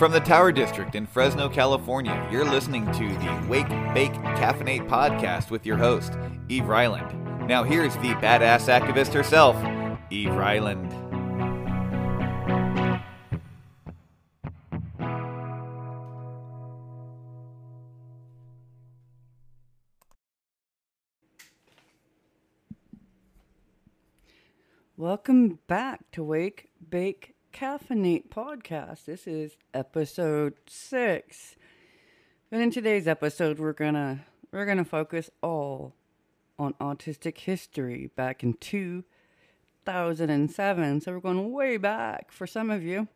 From the Tower District in Fresno, California, you're listening to the Wake, Bake, Caffeinate podcast with your host, Eve Ryland. Now here's the badass activist herself, Eve Ryland. Welcome back to Wake, Bake, Caffeinate Podcast. This is episode 6. And in today's episode, we're gonna focus all on autistic history back in 2007. So we're going way back for some of you.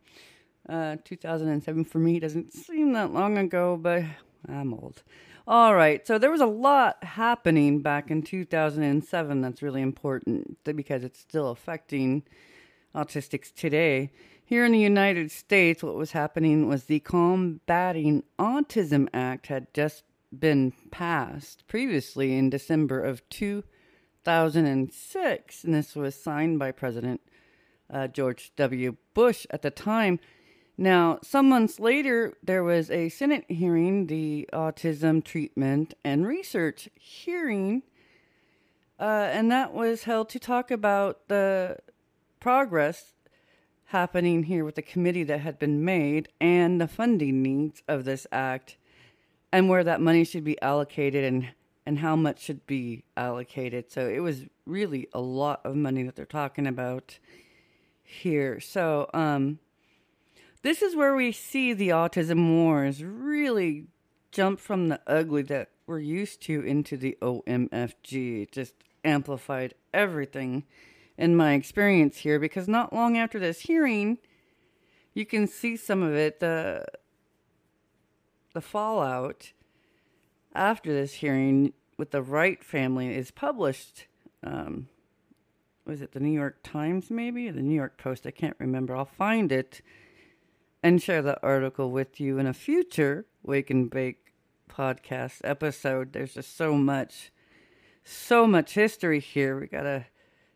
2007 for me doesn't seem that long ago, but I'm old. All right, so there was a lot happening back in 2007 that's really important because it's still affecting autistics today. Here in the United States, what was happening was the Combating Autism Act had just been passed previously in December of 2006, and this was signed by President George W. Bush at the time. Now, some months later, there was a Senate hearing, the Autism Treatment and Research Hearing, and that was held to talk about the progress happening here with the committee that had been made and the funding needs of this act and where that money should be allocated and how much should be allocated. So it was really a lot of money that they're talking about here. So, this is where we see the autism wars really jump from the ugly that we're used to into the OMFG. It just amplified everything in my experience here, because not long after this hearing, you can see some of it, the fallout after this hearing with the Wright family is published. Was it the New York Times maybe? Or the New York Post? I can't remember. I'll find it and share the article with you in a future Wake and Bake podcast episode. There's just so much history here. We got to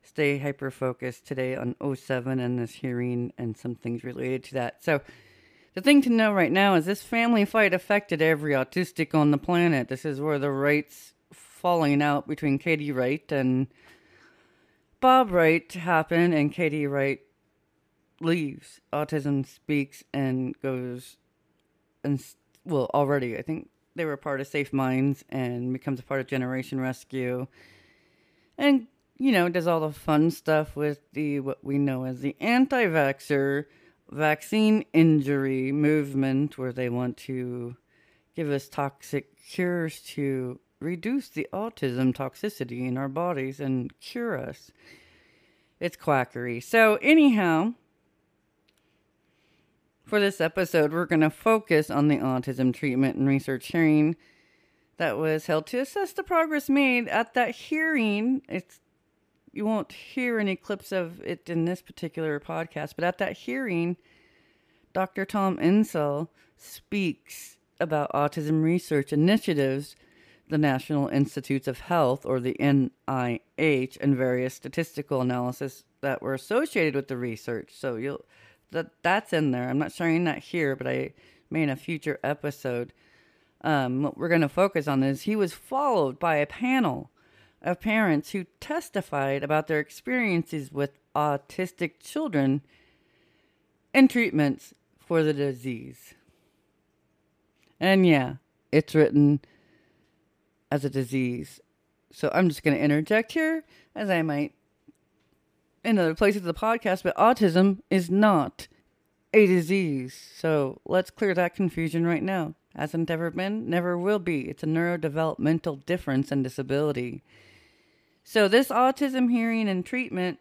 stay hyper-focused today on 07 and this hearing and some things related to that. So the thing to know right now is this family fight affected every autistic on the planet. This is where the Wrights falling out between Katie Wright and Bob Wright happened, and Katie Wright leaves Autism Speaks and goes and, well, already I think they were part of Safe Minds and becomes a part of Generation Rescue and, you know, does all the fun stuff with the, what we know as the anti-vaxxer vaccine injury movement, where they want to give us toxic cures to reduce the autism toxicity in our bodies and cure us. It's quackery. So anyhow, for this episode, we're going to focus on the Autism Treatment and Research Hearing that was held to assess the progress made at that hearing. You won't hear any clips of it in this particular podcast, but at that hearing, Dr. Tom Insel speaks about autism research initiatives, the National Institutes of Health, or the NIH, and various statistical analysis that were associated with the research. So that's in there. I'm not sharing that here, but I made in a future episode. What we're going to focus on is he was followed by a panel of parents who testified about their experiences with autistic children and treatments for the disease. And yeah, it's written as a disease. So I'm just going to interject here, as I might in other places of the podcast, but autism is not a disease. So let's clear that confusion right now. Hasn't ever been, never will be. It's a neurodevelopmental difference and disability. So this autism hearing and treatment,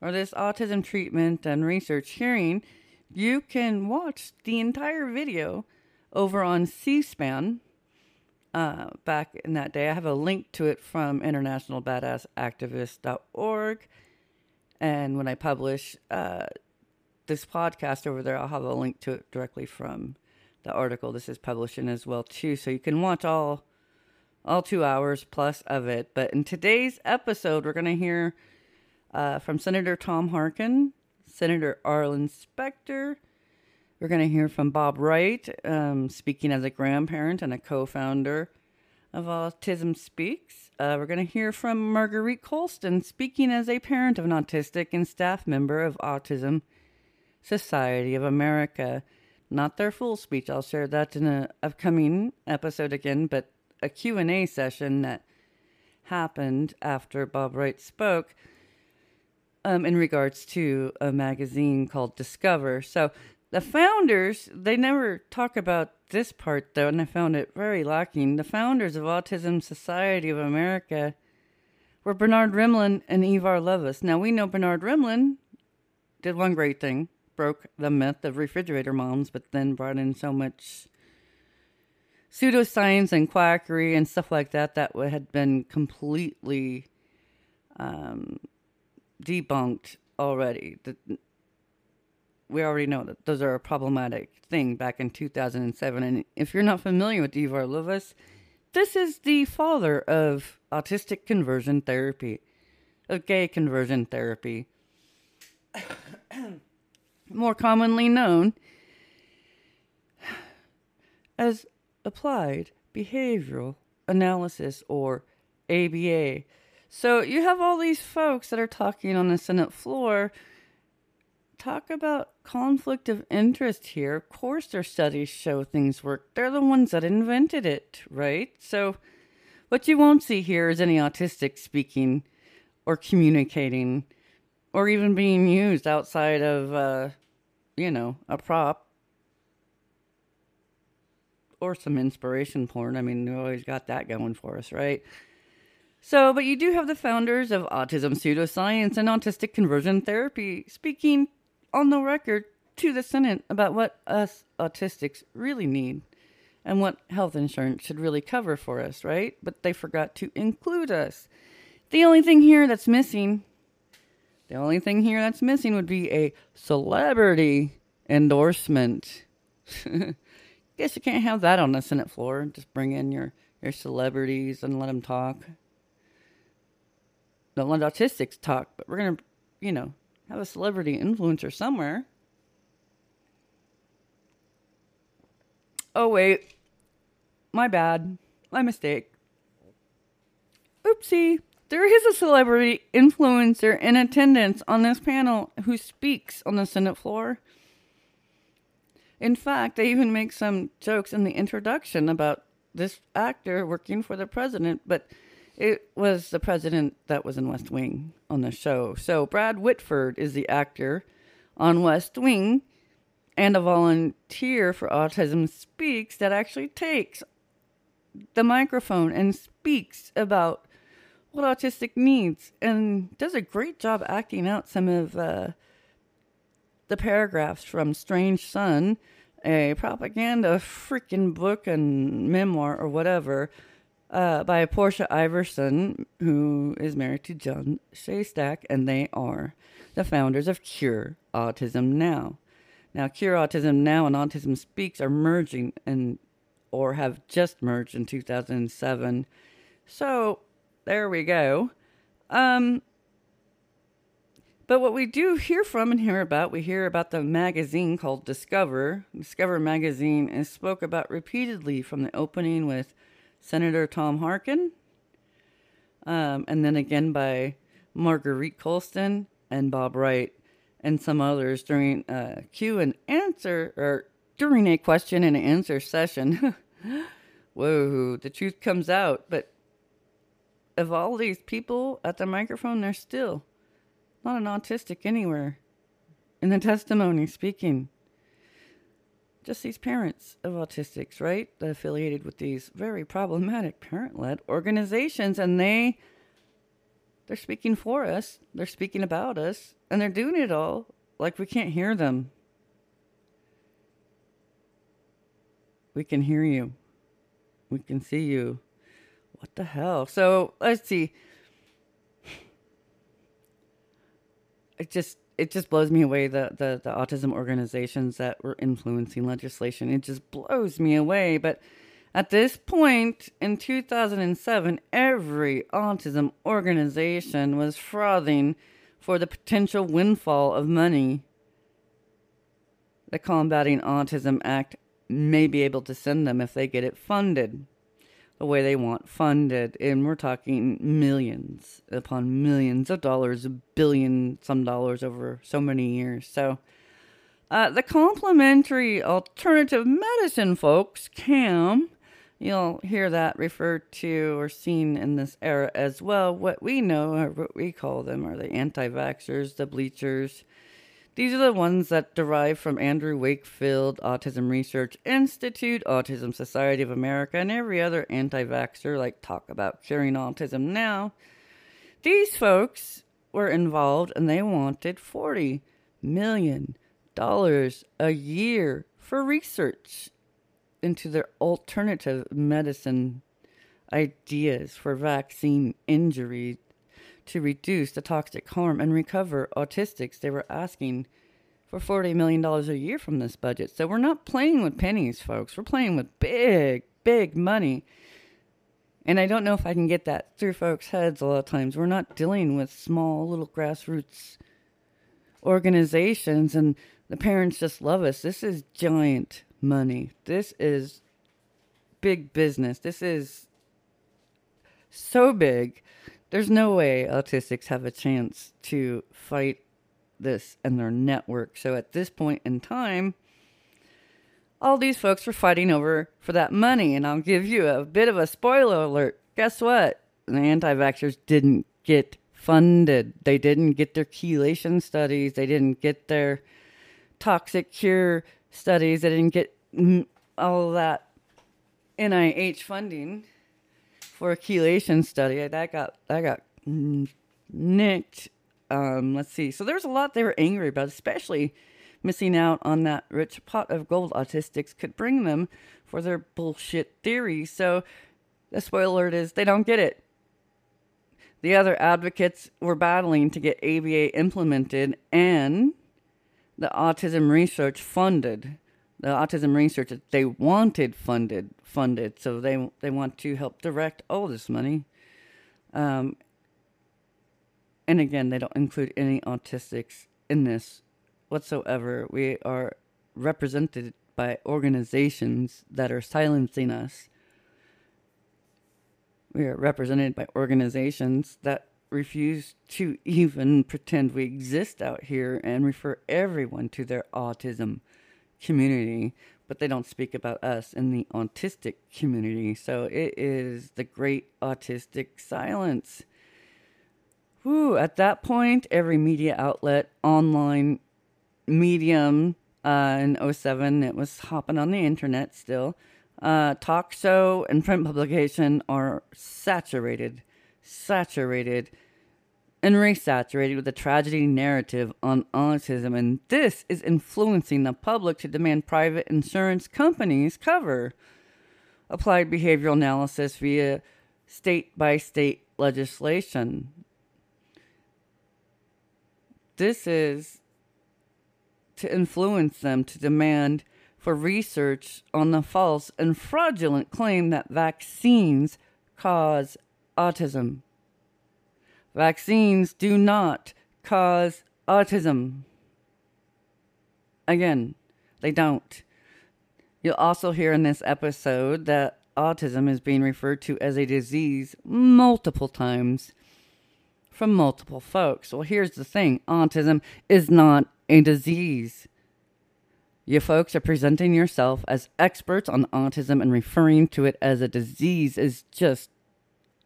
or this autism treatment and research hearing, you can watch the entire video over on C-SPAN back in that day. I have a link to it from internationalbadassactivist.org. And when I publish this podcast over there, I'll have a link to it directly from the article this is publishing as well, too. So you can watch all 2 hours plus of it. But in today's episode, we're going to hear from Senator Tom Harkin, Senator Arlen Specter, We're going to hear from Bob Wright, speaking as a grandparent and a co-founder of Autism Speaks. We're going to hear from Marguerite Colston, speaking as a parent of an autistic and staff member of Autism Society of America. Not their full speech. I'll share that in an upcoming episode again, but a Q&A session that happened after Bob Wright spoke in regards to a magazine called Discover. So the founders, they never talk about this part, though, and I found it very lacking. The founders of Autism Society of America were Bernard Rimland and Ivar Lovaas. Now, we know Bernard Rimland did one great thing, broke the myth of refrigerator moms, but then brought in so much pseudoscience and quackery and stuff like that that had been completely debunked already. We already know that those are a problematic thing back in 2007. And if you're not familiar with Ivar Lovaas, this is the father of autistic conversion therapy, of gay conversion therapy, more commonly known as Applied Behavioral Analysis, or ABA. So you have all these folks that are talking on the Senate floor. Talk about conflict of interest here. Of course their studies show things work. They're the ones that invented it, right? So what you won't see here is any autistic speaking or communicating or even being used outside of, a prop or some inspiration porn. I mean, we always got that going for us, right? So, but you do have the founders of autism pseudoscience and autistic conversion therapy speaking on the record to the Senate about what us autistics really need and what health insurance should really cover for us, right? But they forgot to include us. The only thing here that's missing, would be a celebrity endorsement. Guess you can't have that on the Senate floor. Just bring in your celebrities and let them talk. Don't let autistics talk, but we're going to, have a celebrity influencer somewhere. Oh, wait. My bad. My mistake. Oopsie. There is a celebrity influencer in attendance on this panel who speaks on the Senate floor. In fact, they even make some jokes in the introduction about this actor working for the president, but it was the president that was in West Wing on the show. So Brad Whitford is the actor on West Wing and a volunteer for Autism Speaks that actually takes the microphone and speaks about what autistic needs and does a great job acting out some of the paragraphs from Strange Son, a propaganda freaking book and memoir or whatever, by Portia Iversen, who is married to John Shestack, and they are the founders of Cure Autism Now. Now, Cure Autism Now and Autism Speaks are merging or have just merged in 2007. So, there we go. But what we do hear from and hear about, we hear about the magazine called Discover. Discover Magazine is spoke about repeatedly from the opening with Senator Tom Harkin, and then again by Marguerite Colston and Bob Wright and some others during a question and answer session. Whoa, the truth comes out. But of all these people at the microphone, there's still not an autistic anywhere in the testimony speaking. Just these parents of autistics, right? They're affiliated with these very problematic parent-led organizations, and they're speaking for us, they're speaking about us, and they're doing it all like we can't hear them. We can hear you. We can see you. What the hell? So, let's see. It just blows me away, the autism organizations that were influencing legislation. It just blows me away. But at this point in 2007, every autism organization was frothing for the potential windfall of money the Combating Autism Act may be able to send them if they get it funded the way they want funded. And we're talking millions upon millions of dollars, $1 billion some over so many years. So the complementary alternative medicine folks, CAM, you'll hear that referred to or seen in this era as well. What we know, or what we call them, are the anti-vaxxers, the bleachers. These are the ones that derive from Andrew Wakefield, Autism Research Institute, Autism Society of America, and every other anti-vaxxer, like Talk About Curing Autism Now. These folks were involved, and they wanted $40 million a year for research into their alternative medicine ideas for vaccine injury to reduce the toxic harm and recover autistics. They were asking for $40 million a year from this budget. So we're not playing with pennies, folks. We're playing with big, big money. And I don't know if I can get that through folks' heads a lot of times. We're not dealing with small little grassroots organizations and the parents just love us. This is giant money. This is big business. This is so big. There's no way autistics have a chance to fight this and their network. So at this point in time, all these folks are fighting over for that money. And I'll give you a bit of a spoiler alert. Guess what? The anti-vaxxers didn't get funded. They didn't get their chelation studies. They didn't get their toxic cure studies. They didn't get all that NIH funding for a chelation study. That got nicked. Let's see. So there's a lot they were angry about, especially missing out on that rich pot of gold autistics could bring them for their bullshit theory. So the spoiler alert is they don't get it. The other advocates were battling to get ABA implemented and the autism research funded. The autism research that they wanted funded, so they want to help direct all this money. And again, they don't include any autistics in this whatsoever. We are represented by organizations that are silencing us. We are represented by organizations that refuse to even pretend we exist out here and refer everyone to their autism community, but they don't speak about us in the autistic community. So it is the great autistic silence. Whew, at that point, every media outlet, online, Medium, in 07, it was hopping on the internet still. Talk show and print publication are saturated, and resaturated with a tragedy narrative on autism, and this is influencing the public to demand private insurance companies cover applied behavioral analysis via state-by-state legislation. This is to influence them to demand for research on the false and fraudulent claim that vaccines cause autism. Vaccines do not cause autism. Again, they don't. You'll also hear in this episode that autism is being referred to as a disease multiple times from multiple folks. Well, here's the thing. Autism is not a disease. You folks are presenting yourself as experts on autism and referring to it as a disease is just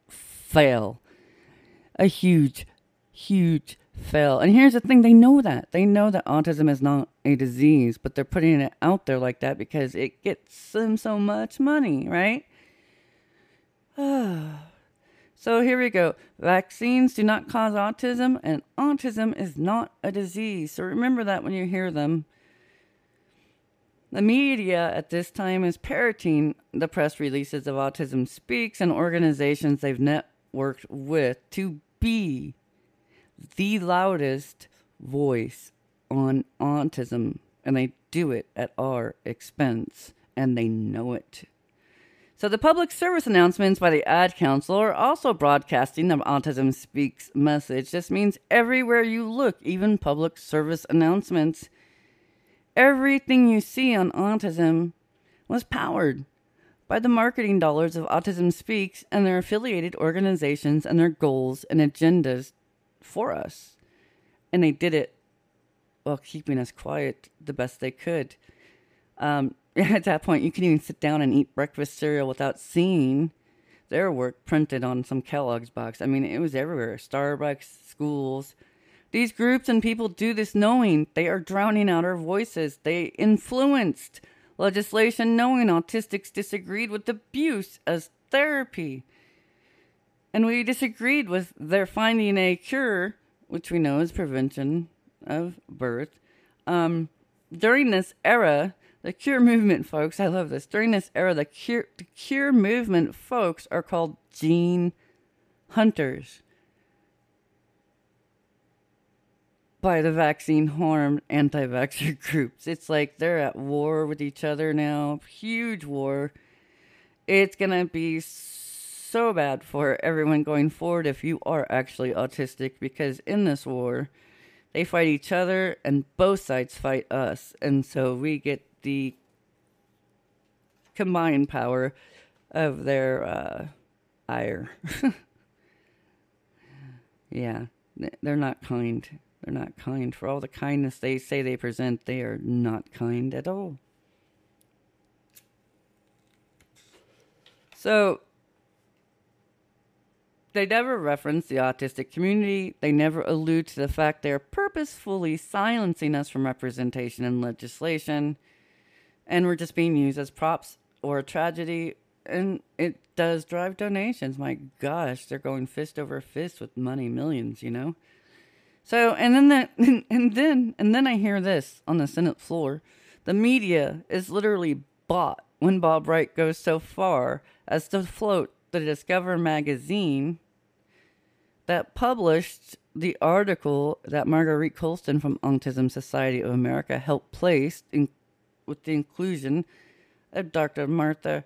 fail. A huge, huge fail. And here's the thing. They know that. They know that autism is not a disease, but they're putting it out there like that because it gets them so much money, right? So here we go. Vaccines do not cause autism, and autism is not a disease. So remember that when you hear them. The media at this time is parroting the press releases of Autism Speaks and organizations they've worked with to be the loudest voice on autism, and they do it at our expense, and they know it. So the public service announcements by the Ad Council are also broadcasting the Autism Speaks message. This means everywhere you look, even public service announcements, Everything you see on autism was powered by the marketing dollars of Autism Speaks and their affiliated organizations and their goals and agendas for us. And they did it while keeping us quiet the best they could. At that point, you can even sit down and eat breakfast cereal without seeing their work printed on some Kellogg's box. I mean, it was everywhere. Starbucks, schools. These groups and people do this knowing they are drowning out our voices. They influenced legislation knowing autistics disagreed with abuse as therapy. And we disagreed with their finding a cure, which we know is prevention of birth. During this era, the cure movement folks, I love this. During this era, the cure movement folks are called gene hunters by the vaccine-harmed anti-vaxxer groups. It's like they're at war with each other now. Huge war. It's going to be so bad for everyone going forward if you are actually autistic, because in this war, they fight each other and both sides fight us. And so we get the combined power of their ire. Yeah, they're not kind. They're not kind. For all the kindness they say they present, they are not kind at all. So, they never reference the autistic community. They never allude to the fact they are purposefully silencing us from representation and legislation. And we're just being used as props or a tragedy. And it does drive donations. My gosh, they're going fist over fist with money, millions, you know? So, and then I hear this on the Senate floor. The media is literally bought when Bob Wright goes so far as to float the Discover Magazine that published the article that Marguerite Colston from Autism Society of America helped place with the inclusion of Dr. Martha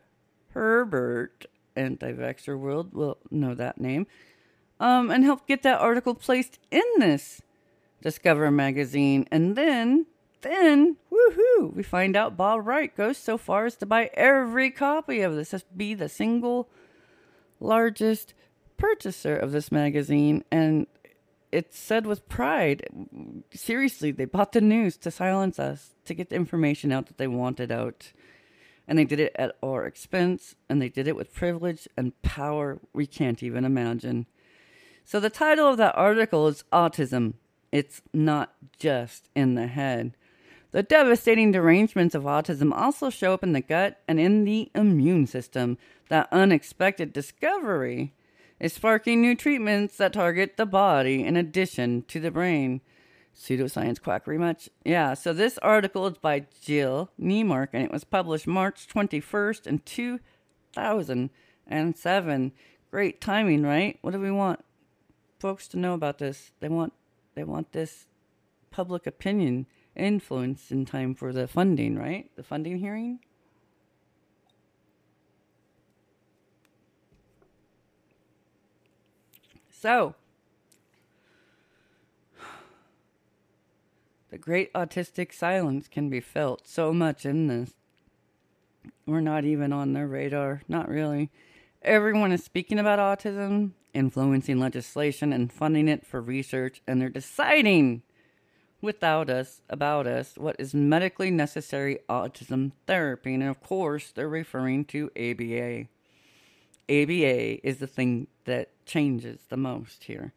Herbert, anti-vaxxer world will know that name. And help get that article placed in this Discover magazine. And then, woohoo, we find out Bob Wright goes so far as to buy every copy of this, be the single largest purchaser of this magazine. And it's said with pride, seriously, they bought the news to silence us, to get the information out that they wanted out. And they did it at our expense, and they did it with privilege and power we can't even imagine. So the title of that article is Autism. It's not just in the head. The devastating derangements of autism also show up in the gut and in the immune system. That unexpected discovery is sparking new treatments that target the body in addition to the brain. Pseudoscience quackery much? Yeah, so this article is by Jill Niemark, and it was published March 21st in 2007. Great timing, right? What do we want folks to know about this? They want this public opinion influence in time for the funding, right? The funding hearing. So, the great autistic silence can be felt so much in this. We're not even on their radar, not really. Everyone is speaking about autism, influencing legislation and funding it for research, and they're deciding without us, about us, what is medically necessary autism therapy. And of course, they're referring to ABA. ABA is the thing that changes the most here.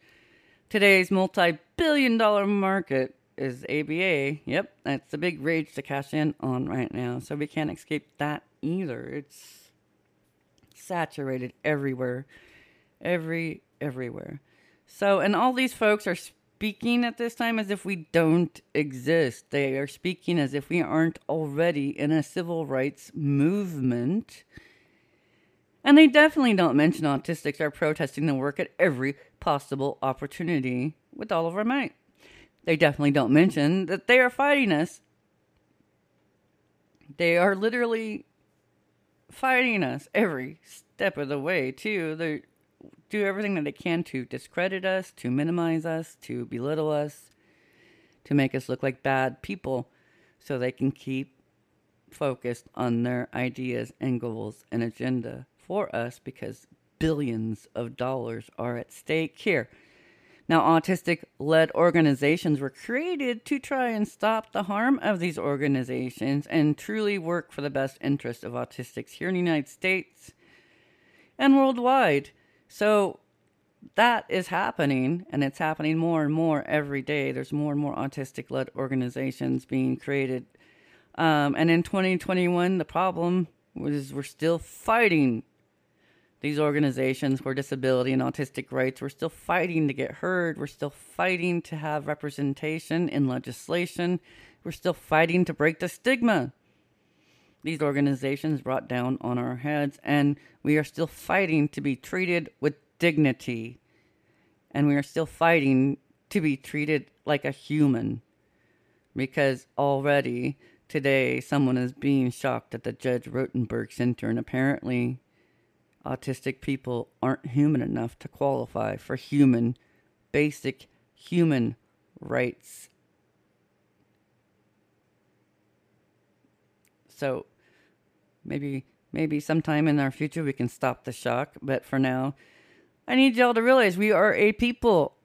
Today's multi-billion-dollar market is ABA. Yep, that's the big rage to cash in on right now. So we can't escape that either. It's saturated everywhere. Everywhere. So, and all these folks are speaking at this time as if we don't exist. They are speaking as if we aren't already in a civil rights movement. And they definitely don't mention autistics are protesting the work at every possible opportunity with all of our might. They definitely don't mention that they are fighting us. They are literally fighting us every step of the way, too. They do everything that they can to discredit us, to minimize us, to belittle us, to make us look like bad people. so they can keep focused on their ideas and goals and agenda for us, because billions of dollars are at stake here. Now, autistic-led organizations were created to try and stop the harm of these organizations and truly work for the best interest of autistics here in the United States and worldwide. So that is happening, and it's happening more and more every day. There's more and more autistic-led organizations being created. And in 2021, the problem was we're still fighting these organizations for disability and autistic rights. We're still fighting to get heard. We're still fighting to have representation in legislation. We're still fighting to break the stigma these organizations brought down on our heads. And we are still fighting to be treated with dignity. And we are still fighting to be treated like a human. Because already today, someone is being shocked at the Judge Rotenberg Center, and apparently autistic people aren't human enough to qualify for basic human rights. So maybe sometime in our future we can stop the shock. But for now, I need y'all to realize we are a people,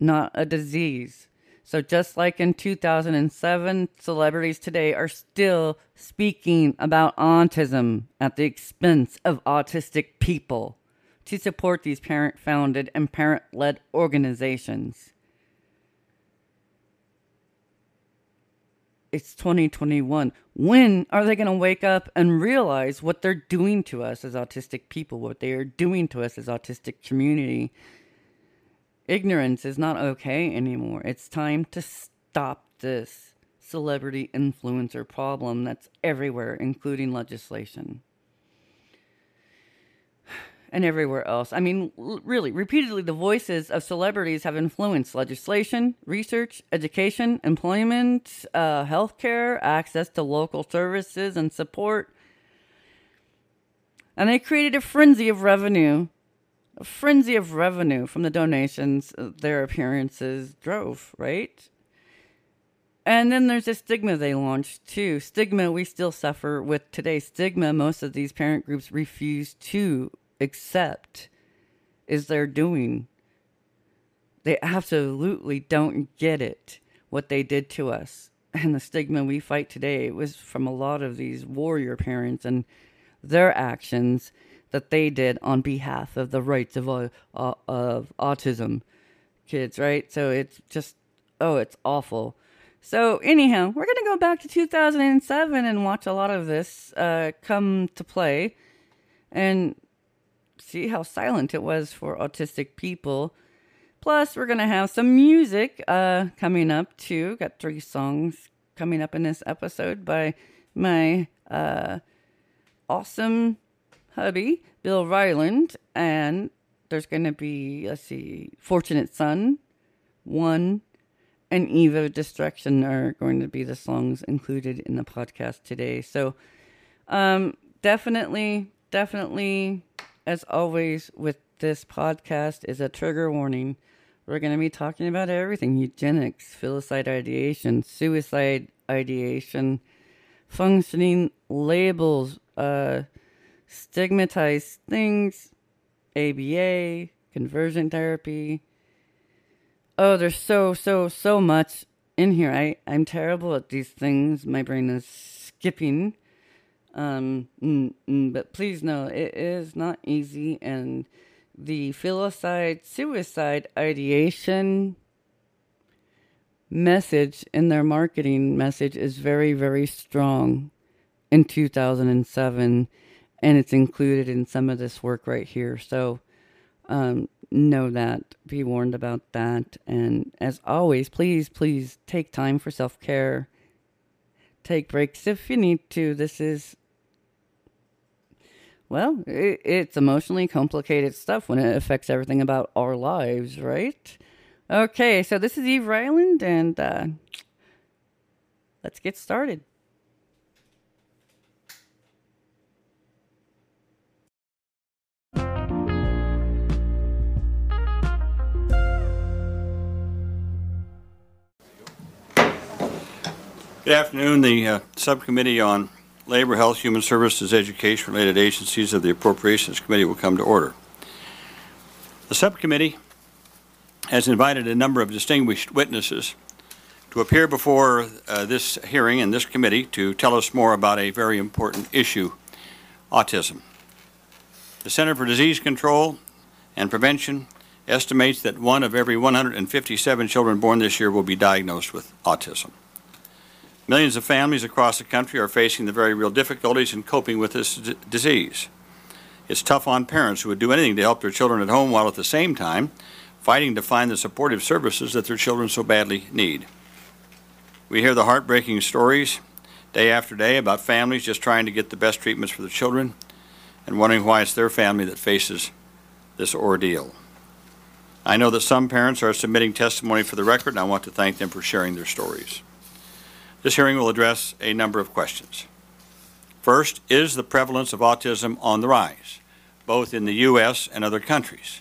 not a disease. So just like in 2007, celebrities today are still speaking about autism at the expense of autistic people to support these parent-founded and parent-led organizations. It's 2021. When are they going to wake up and realize what they're doing to us as autistic people, what they are doing to us as autistic community? Ignorance is not okay anymore. It's time to stop this celebrity influencer problem that's everywhere, including legislation. And everywhere else. I mean, really, repeatedly, the voices of celebrities have influenced legislation, research, education, employment, healthcare, access to local services and support. And they created a frenzy of revenue from the donations their appearances drove, right? And then there's a stigma they launched too. Stigma we still suffer with today. Stigma most of these parent groups refuse to accept is their doing. They absolutely don't get it, what they did to us. And the stigma we fight today was from a lot of these warrior parents and their actions that they did on behalf of the rights of autism kids, right? So it's just, it's awful. So anyhow, we're going to go back to 2007 and watch a lot of this come to play and see how silent it was for autistic people. Plus, we're going to have some music coming up, too. Got 3 songs coming up in this episode by my awesome hubby, Bill Ryland, and there's going to be, Fortunate Son, One, and Eve of Destruction are going to be the songs included in the podcast today. So definitely, as always with this podcast, is a trigger warning. We're going to be talking about everything: eugenics, filicide ideation, suicide ideation, functioning labels, stigmatized things, ABA, conversion therapy. There's so much in here. I'm terrible at these things. My brain is skipping. But please know it is not easy. And the filicide, suicide ideation message in their marketing message is very, very strong in 2007. And it's included in some of this work right here. So know that. Be warned about that. And as always, please take time for self-care. Take breaks if you need to. This is, it's emotionally complicated stuff when it affects everything about our lives, right? Okay, so this is Eve Ryland, and let's get started. Good afternoon. The Subcommittee on Labor, Health, Human Services, Education-Related Agencies of the Appropriations Committee will come to order. The Subcommittee has invited a number of distinguished witnesses to appear before this hearing and this committee to tell us more about a very important issue, autism. The Center for Disease Control and Prevention estimates that one of every 157 children born this year will be diagnosed with autism. Millions of families across the country are facing the very real difficulties in coping with this disease. It's tough on parents who would do anything to help their children at home while at the same time fighting to find the supportive services that their children so badly need. We hear the heartbreaking stories day after day about families just trying to get the best treatments for their children and wondering why it's their family that faces this ordeal. I know that some parents are submitting testimony for the record, and I want to thank them for sharing their stories. This hearing will address a number of questions. First, is the prevalence of autism on the rise, both in the U.S. and other countries?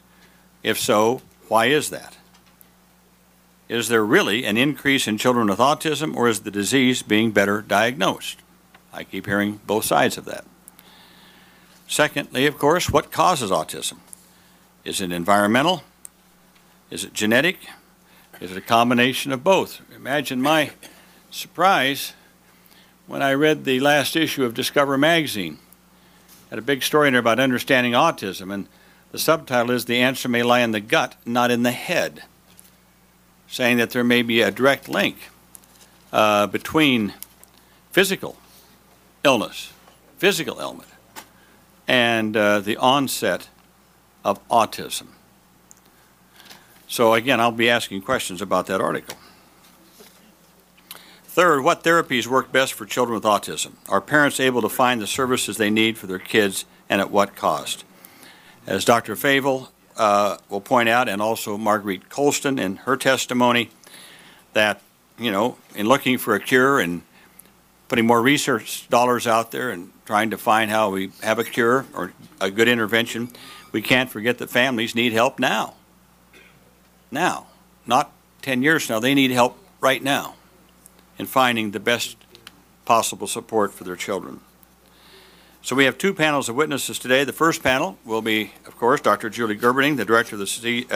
If so, why is that? Is there really an increase in children with autism, or is the disease being better diagnosed? I keep hearing both sides of that. Secondly, of course, what causes autism? Is it environmental? Is it genetic? Is it a combination of both? Imagine my surprise when I read the last issue of Discover Magazine. It had a big story in there about understanding autism, and the subtitle is "The Answer May Lie in the Gut, Not in the Head," saying that there may be a direct link between physical ailment, and the onset of autism. So again, I'll be asking questions about that article. Third, what therapies work best for children with autism? Are parents able to find the services they need for their kids, and at what cost? As Dr. Favel will point out, and also Marguerite Colston in her testimony, that, you know, in looking for a cure and putting more research dollars out there and trying to find how we have a cure or a good intervention, we can't forget that families need help now. Now, not 10 years now. They need help right now in finding the best possible support for their children. So we have two panels of witnesses today. The first panel will be, of course, Dr. Julie Gerberding, the Director of the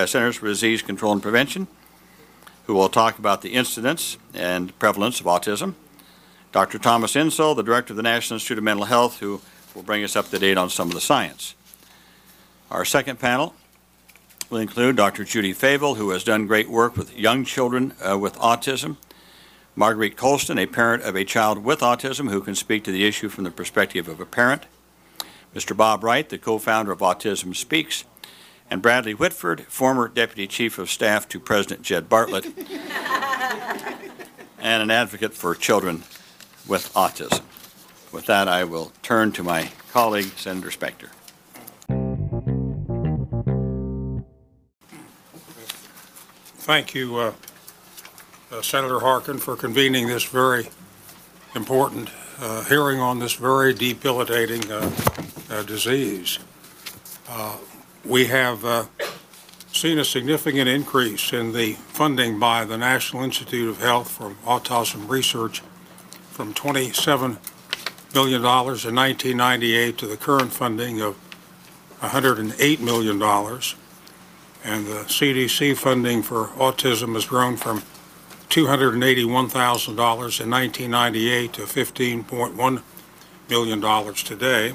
Centers for Disease Control and Prevention, who will talk about the incidence and prevalence of autism. Dr. Thomas Insull, the Director of the National Institute of Mental Health, who will bring us up to date on some of the science. Our second panel will include Dr. Judy Favel, who has done great work with young children with autism, Marguerite Colston, a parent of a child with autism who can speak to the issue from the perspective of a parent, Mr. Bob Wright, the co-founder of Autism Speaks, and Bradley Whitford, former Deputy Chief of Staff to President Jed Bartlett, and an advocate for children with autism. With that, I will turn to my colleague, Senator Specter. Thank you, Senator Harkin, for convening this very important hearing on this very debilitating disease. We have seen a significant increase in the funding by the National Institute of Health for autism research from $27 million in 1998 to the current funding of $108 million. And the CDC funding for autism has grown from $281,000 in 1998 to $15.1 million today.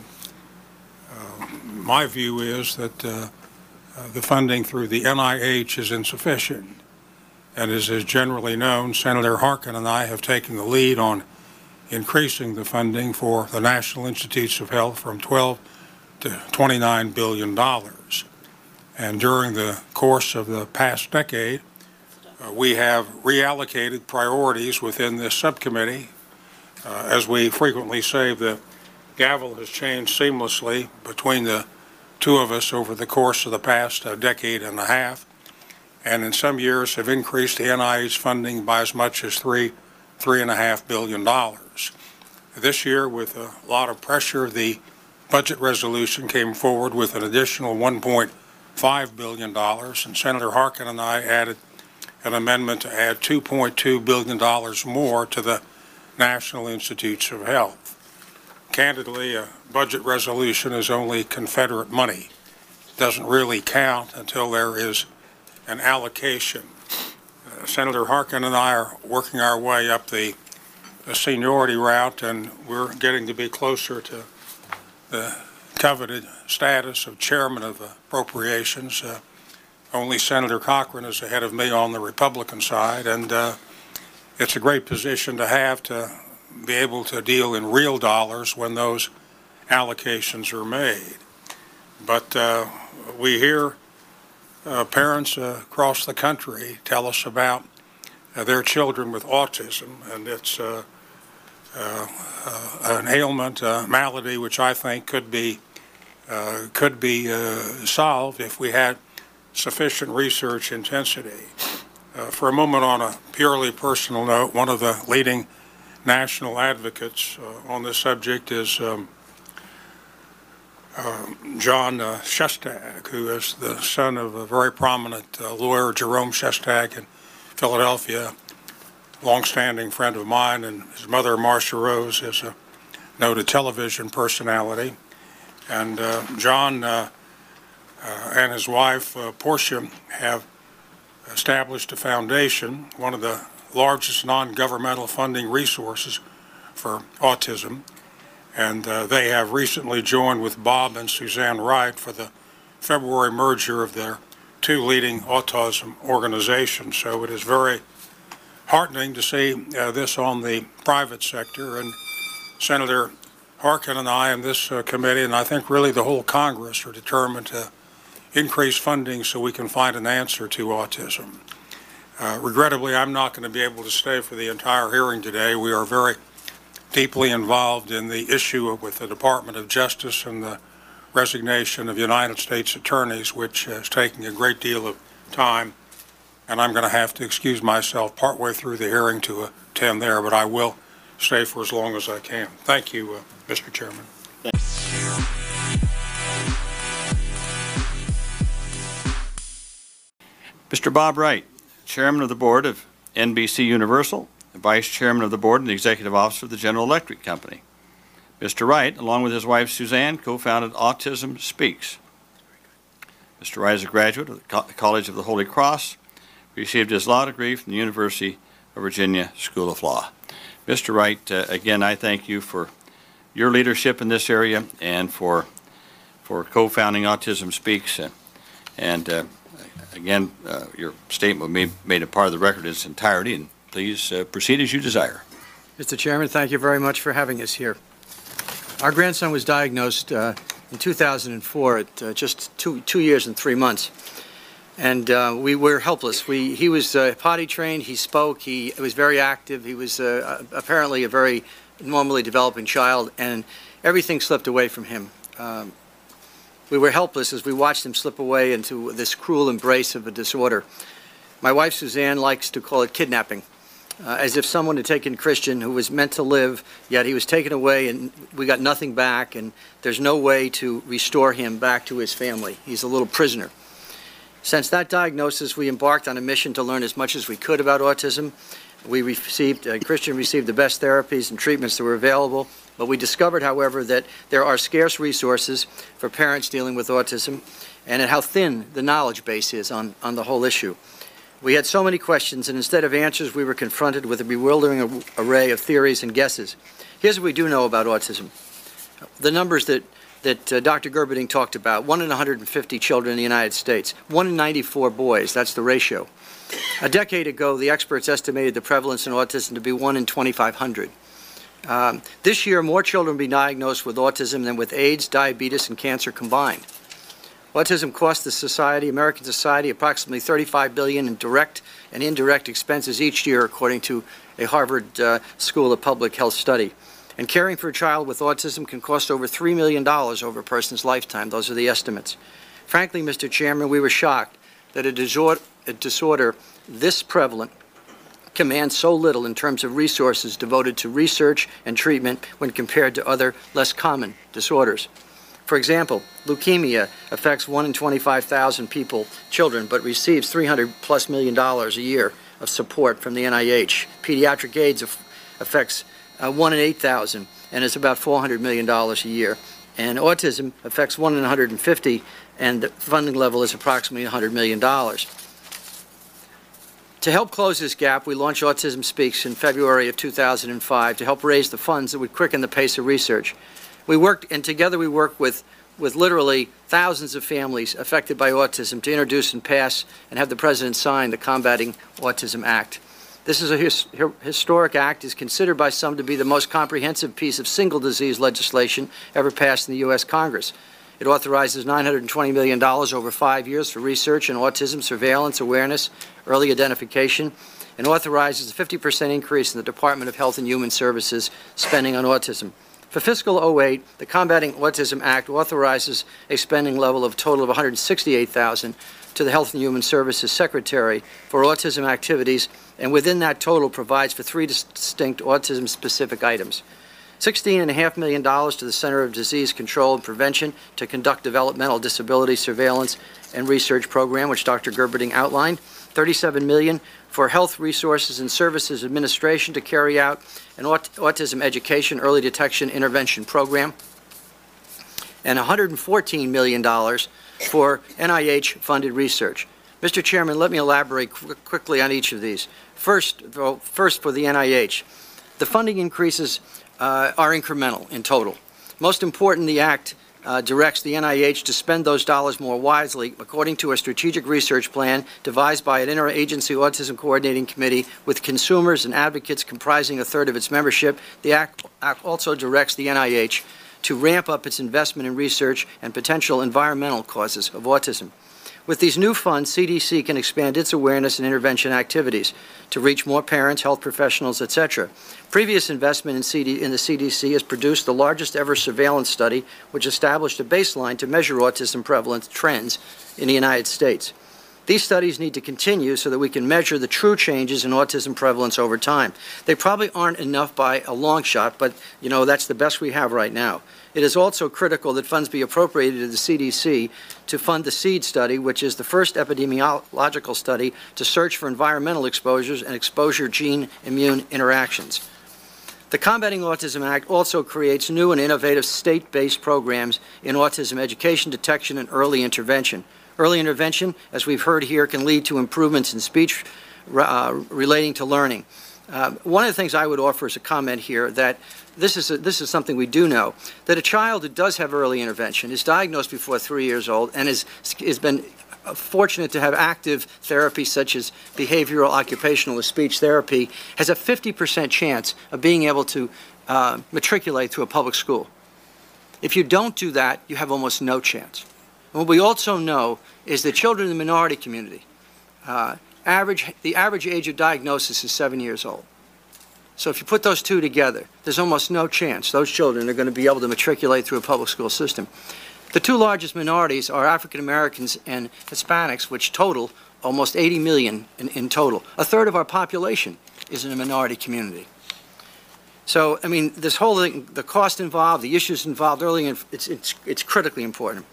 My view is that the funding through the NIH is insufficient. And as is generally known, Senator Harkin and I have taken the lead on increasing the funding for the National Institutes of Health from $12 to $29 billion. And during the course of the past decade, we have reallocated priorities within this subcommittee. As we frequently say, the gavel has changed seamlessly between the two of us over the course of the past decade and a half, and in some years have increased the NIH funding by as much as $3.5 billion. This year, with a lot of pressure, the budget resolution came forward with an additional $1.5 billion, and Senator Harkin and I added an amendment to add $2.2 billion more to the National Institutes of Health. Candidly, a budget resolution is only Confederate money. It doesn't really count until there is an allocation. Senator Harkin and I are working our way up the seniority route, and we're getting to be closer to the coveted status of chairman of appropriations. Only Senator Cochran is ahead of me on the Republican side, and it's a great position to have, to be able to deal in real dollars when those allocations are made. But we hear parents across the country tell us about their children with autism, and it's an ailment, a malady, which I think could be solved if we had sufficient research intensity. For a moment, on a purely personal note, one of the leading national advocates on this subject is John Shestack, who is the son of a very prominent lawyer, Jerome Shestack, in Philadelphia, longstanding friend of mine, and his mother, Marcia Rose, is a noted television personality. And John and his wife, Portia, have established a foundation, one of the largest non-governmental funding resources for autism. And they have recently joined with Bob and Suzanne Wright for the February merger of their two leading autism organizations. So it is very heartening to see this on the private sector. And Senator Harkin and I and this committee, and I think really the whole Congress, are determined to increase funding so we can find an answer to autism. Regrettably, I'm not going to be able to stay for the entire hearing today. We are very deeply involved in the issue with the Department of Justice and the resignation of United States attorneys, which is taking a great deal of time, and I'm going to have to excuse myself partway through the hearing to attend there, but I will stay for as long as I can. Thank you, Mr. Chairman. Mr. Bob Wright, Chairman of the Board of NBC Universal, Vice Chairman of the Board and the Executive Officer of the General Electric Company. Mr. Wright, along with his wife Suzanne, co-founded Autism Speaks. Mr. Wright is a graduate of the College of the Holy Cross, received his law degree from the University of Virginia School of Law. Mr. Wright, again, I thank you for your leadership in this area and for co-founding Autism Speaks. And again, your statement made a part of the record in its entirety, and please proceed as you desire. Mr. Chairman, thank you very much for having us here. Our grandson was diagnosed in 2004 at just two years and 3 months. And we were helpless. He was potty trained, he spoke, he was very active, he was apparently a very normally developing child, and everything slipped away from him. We were helpless as we watched him slip away into this cruel embrace of a disorder. My wife Suzanne likes to call it kidnapping. As if someone had taken Christian, who was meant to live, yet he was taken away and we got nothing back, and there's no way to restore him back to his family. He's a little prisoner. Since that diagnosis, we embarked on a mission to learn as much as we could about autism. We received, Christian received the best therapies and treatments that were available, but we discovered, however, that there are scarce resources for parents dealing with autism, and how thin the knowledge base is on the whole issue. We had so many questions, and instead of answers, we were confronted with a bewildering array of theories and guesses. Here's what we do know about autism. The numbers that Dr. Gerberding talked about: 1 in 150 children in the United States, 1 in 94 boys, that's the ratio. A decade ago, the experts estimated the prevalence in autism to be 1 in 2,500. This year, more children will be diagnosed with autism than with AIDS, diabetes, and cancer combined. Autism costs the society, American society, approximately $35 billion in direct and indirect expenses each year, according to a Harvard School of Public Health study. And caring for a child with autism can cost over $3 million over a person's lifetime. Those are the estimates. Frankly, Mr. Chairman, we were shocked that a disorder this prevalent commands so little in terms of resources devoted to research and treatment when compared to other less common disorders. For example, leukemia affects 1 in 25,000 people, children, but receives $300+ million a year of support from the NIH. Pediatric AIDS affects 1 in 8,000, and it's about $400 million a year. And autism affects 1 in 150, and the funding level is approximately $100 million. To help close this gap, we launched Autism Speaks in February of 2005 to help raise the funds that would quicken the pace of research. We worked, and together we worked with literally thousands of families affected by autism to introduce and pass and have the President sign the Combating Autism Act. This is a historic act, is considered by some to be the most comprehensive piece of single disease legislation ever passed in the U.S. Congress. It authorizes $920 million over 5 years for research in autism, surveillance, awareness, early identification, and authorizes a 50% increase in the Department of Health and Human Services spending on autism. For fiscal 08, the Combating Autism Act authorizes a spending level of a total of $168,000 to the Health and Human Services Secretary for autism activities, and within that total provides for 3 distinct autism-specific items. $16.5 million to the Center for Disease Control and Prevention to conduct developmental disability surveillance and research program, which Dr. Gerberding outlined. $37 million for Health Resources and Services Administration to carry out an autism education, early detection, intervention program. And $114 million for NIH-funded research. Mr. Chairman, let me elaborate quickly on each of these. First for the NIH. The funding increases are incremental in total. Most important, the Act directs the NIH to spend those dollars more wisely according to a strategic research plan devised by an interagency autism coordinating committee with consumers and advocates comprising a third of its membership. The Act also directs the NIH to ramp up its investment in research and potential environmental causes of autism. With these new funds, CDC can expand its awareness and intervention activities to reach more parents, health professionals, etc. Previous investment in the CDC has produced the largest ever surveillance study, which established a baseline to measure autism prevalence trends in the United States. These studies need to continue so that we can measure the true changes in autism prevalence over time. They probably aren't enough by a long shot, but you know, that's the best we have right now. It is also critical that funds be appropriated to the CDC to fund the SEED study, which is the first epidemiological study to search for environmental exposures and exposure gene-immune interactions. The Combating Autism Act also creates new and innovative state-based programs in autism education, detection, and early intervention. Early intervention, as we've heard here, can lead to improvements in speech relating to learning. One of the things I would offer as a comment here that this is something we do know, that a child who does have early intervention is diagnosed before 3 years old and has been fortunate to have active therapy such as behavioral, occupational, or speech therapy, has a 50% chance of being able to matriculate through a public school. If you don't do that, you have almost no chance. And what we also know is that children in the minority community, the average age of diagnosis is 7 years old. So if you put those two together, there's almost no chance those children are going to be able to matriculate through a public school system. The two largest minorities are African Americans and Hispanics, which total almost 80 million in total. A third of our population is in a minority community. So, I mean, this whole thing, the cost involved, the issues involved early, it's critically important.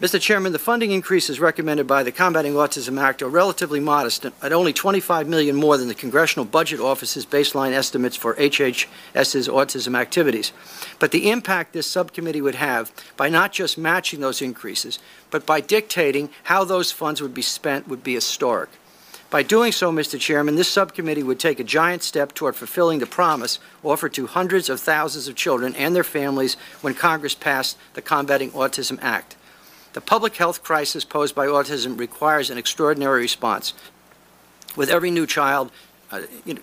Mr. Chairman, the funding increases recommended by the Combating Autism Act are relatively modest, at only $25 million more than the Congressional Budget Office's baseline estimates for HHS's autism activities. But the impact this subcommittee would have by not just matching those increases, but by dictating how those funds would be spent would be historic. By doing so, Mr. Chairman, this subcommittee would take a giant step toward fulfilling the promise offered to hundreds of thousands of children and their families when Congress passed the Combating Autism Act. The public health crisis posed by autism requires an extraordinary response. With every new child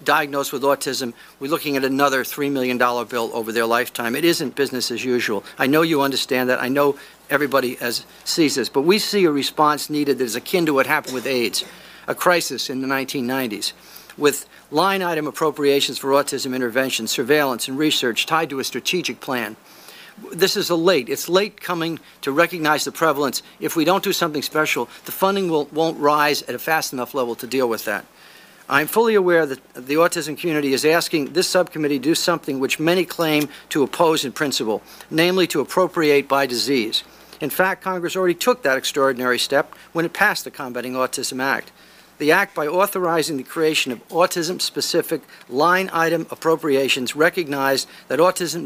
diagnosed with autism, we're looking at another $3 million bill over their lifetime. It isn't business as usual. I know you understand that. I know everybody sees this. But we see a response needed that is akin to what happened with AIDS, a crisis in the 1990s, with line item appropriations for autism intervention, surveillance, and research tied to a strategic plan. This is it's late coming to recognize the prevalence. If we don't do something special, the funding won't rise at a fast enough level to deal with that. I'm fully aware that the autism community is asking this subcommittee to do something which many claim to oppose in principle, namely to appropriate by disease. In fact, Congress already took that extraordinary step when it passed the Combating Autism Act. the Act by authorizing the creation of autism-specific line-item appropriations, recognized that autism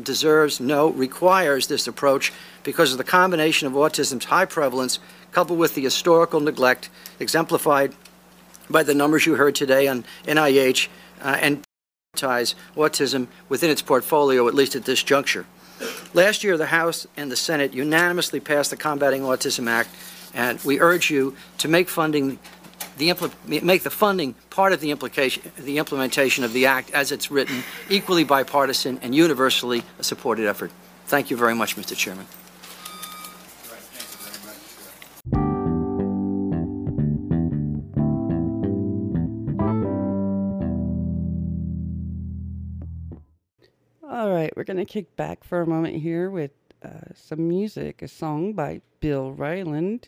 requires this approach because of the combination of autism's high prevalence coupled with the historical neglect exemplified by the numbers you heard today on NIH and prioritize autism within its portfolio, at least at this juncture. Last year, the House and the Senate unanimously passed the Combating Autism Act, and we urge you to make the funding part of the implementation of the Act as it's written, equally bipartisan and universally a supported effort. Thank you very much, Mr. Chairman. All right, we're going to kick back for a moment here with some music, a song by Bill Ryland,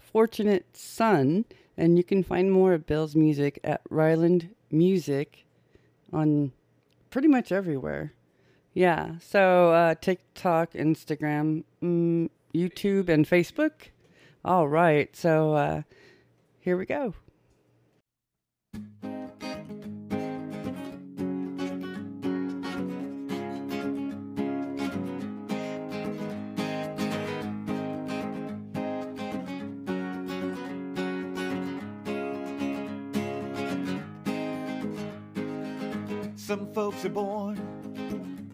Fortunate Son, and you can find more of Bill's music at Ryland Music on pretty much everywhere. Yeah, so TikTok, Instagram, YouTube, and Facebook. All right, so here we go. Some folks are born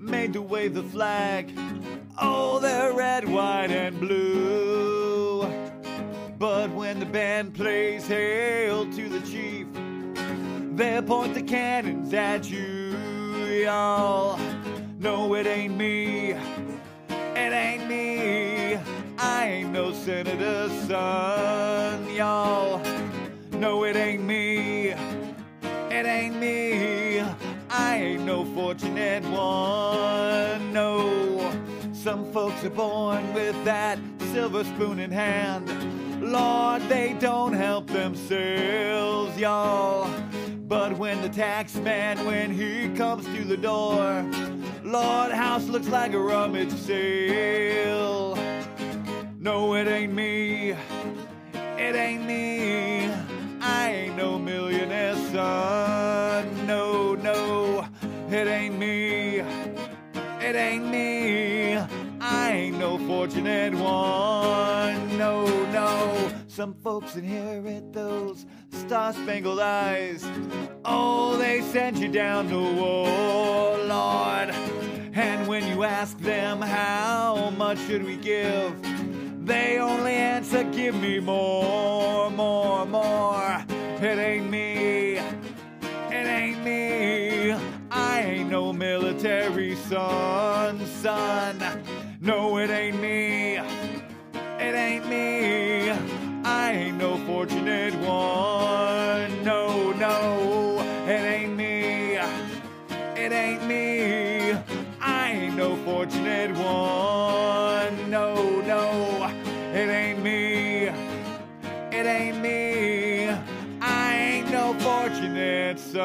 made to wave the flag. Oh, they're red, white, and blue. But when the band plays Hail to the Chief, they'll point the cannons at you, y'all. No, it ain't me. It ain't me. I ain't no senator's son, y'all. No, it ain't me. It ain't me. I ain't no fortunate one, no. Some folks are born with that silver spoon in hand. Lord, they don't help themselves, y'all. But when the tax man, when he comes through the door, Lord, house looks like a rummage sale. No, it ain't me. It ain't me. I ain't no millionaire son, no, no, it ain't me, it ain't me, I ain't no fortunate one, no, no. Some folks inherit those star-spangled eyes, oh, they send you down the wall, Lord, and when you ask them how much should we give, they only answer, give me more, more, more. It ain't me. It ain't me. I ain't no military son, son. No, it ain't me. It ain't me. I ain't no fortunate one. No, no. It ain't me. It ain't me. I ain't no fortunate one. No, no. It ain't me, it ain't me, I ain't no fortunate son.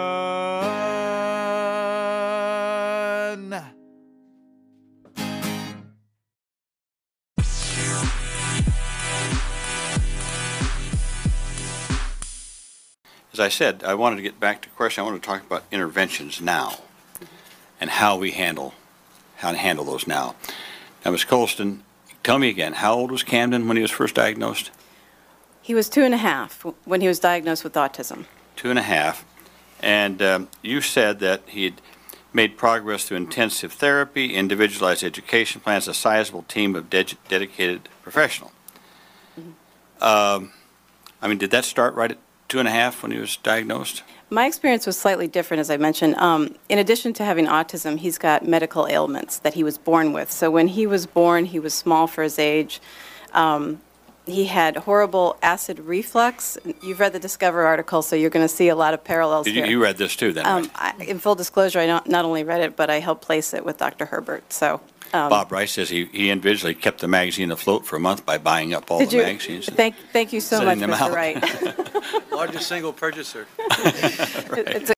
As I said, I wanted to get back to the question. I want to talk about interventions now and how to handle those now. Now, Ms. Colston, tell me again, how old was Camden when he was first diagnosed? He was 2.5 when he was diagnosed with autism. 2.5. And you said that he'd made progress through intensive therapy, individualized education plans, a sizable team of dedicated professionals. Mm-hmm. I mean, did that start right at 2.5 when he was diagnosed? My experience was slightly different, as I mentioned. In addition to having autism, he's got medical ailments that he was born with. So when he was born, he was small for his age. He had horrible acid reflux. You've read the Discover article, so you're going to see a lot of parallels here. You read this too, then, right? In full disclosure, I not only read it, but I helped place it with Dr. Herbert. So. Bob Wright says he individually kept the magazine afloat for a month by buying up all the magazines. Thank you so much, Mr. Wright. Largest single purchaser. Right.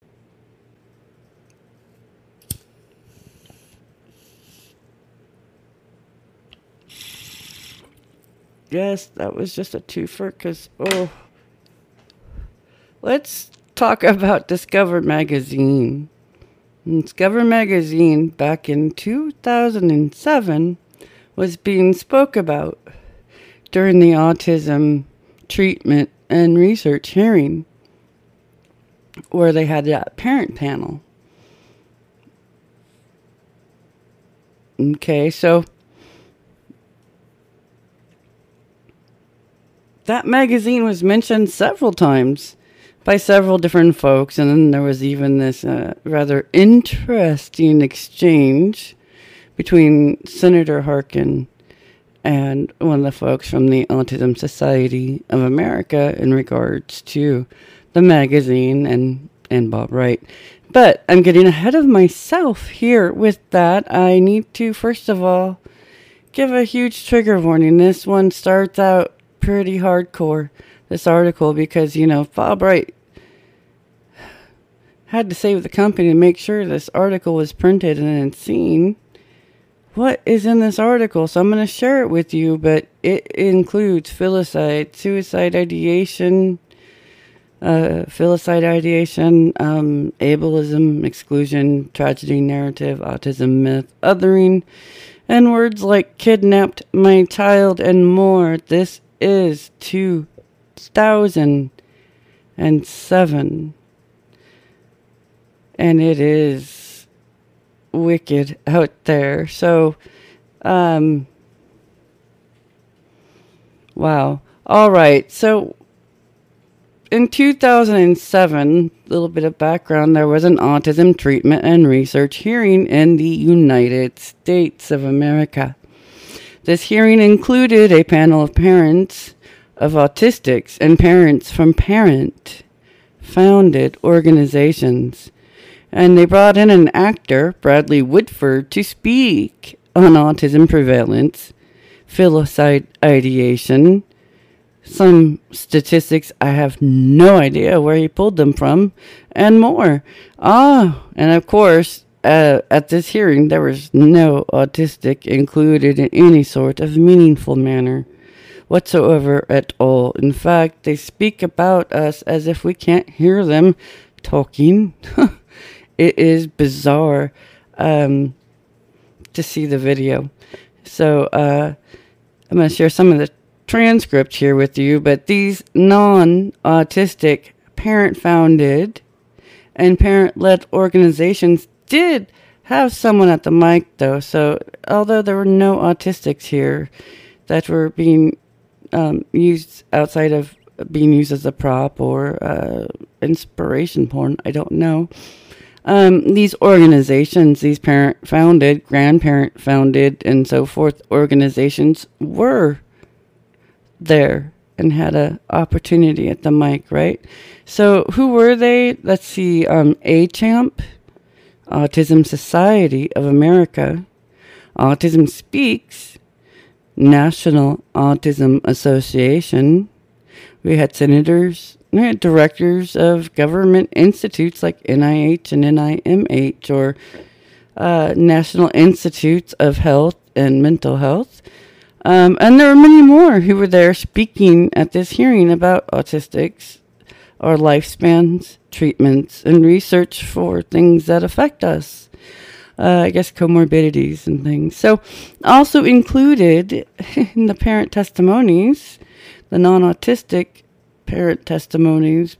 Yes, that was just a twofer because, oh, Let's talk about Discover Magazine. Discover Magazine, back in 2007, was being spoke about during the Autism Treatment and Research Hearing, where they had that parent panel. Okay, so that magazine was mentioned several times by several different folks, and then there was even this rather interesting exchange between Senator Harkin and one of the folks from the Autism Society of America in regards to the magazine and Bob Wright. But I'm getting ahead of myself here with that. I need to, first of all, give a huge trigger warning. This one starts out pretty hardcore, this article, because, you know, Bob Wright had to save the company to make sure this article was printed and then seen. What is in this article? So I'm going to share it with you, but it includes filicide, suicide ideation, ableism, exclusion, tragedy narrative, autism myth, othering, and words like kidnapped, my child, and more. This is 2007, and it is wicked out there. So, wow. All right. So, in 2007, a little bit of background, there was an autism treatment and research hearing in the United States of America. This hearing included a panel of parents of autistics and parents from parent-founded organizations. And they brought in an actor, Bradley Whitford, to speak on autism prevalence, filicide ideation, some statistics I have no idea where he pulled them from, and more. And of course, at this hearing, there was no autistic included in any sort of meaningful manner whatsoever at all. In fact, they speak about us as if we can't hear them talking. It is bizarre to see the video. So I'm going to share some of the transcript here with you, but these non-autistic parent-founded and parent-led organizations did have someone at the mic, though. So although there were no autistics here that were being used outside of being used as a prop or inspiration porn, I don't know. These organizations, these parent-founded, grandparent-founded, and so forth organizations were there and had an opportunity at the mic, right? So who were they? Let's see, ACHAMP, Autism Society of America, Autism Speaks, National Autism Association. We had senators, we had directors of government institutes like NIH and NIMH, or National Institutes of Health and Mental Health. And there were many more who were there speaking at this hearing about autistics, our lifespans, treatments, and research for things that affect us. I guess comorbidities and things. So also included in the parent testimonies, the non-autistic parent testimonies,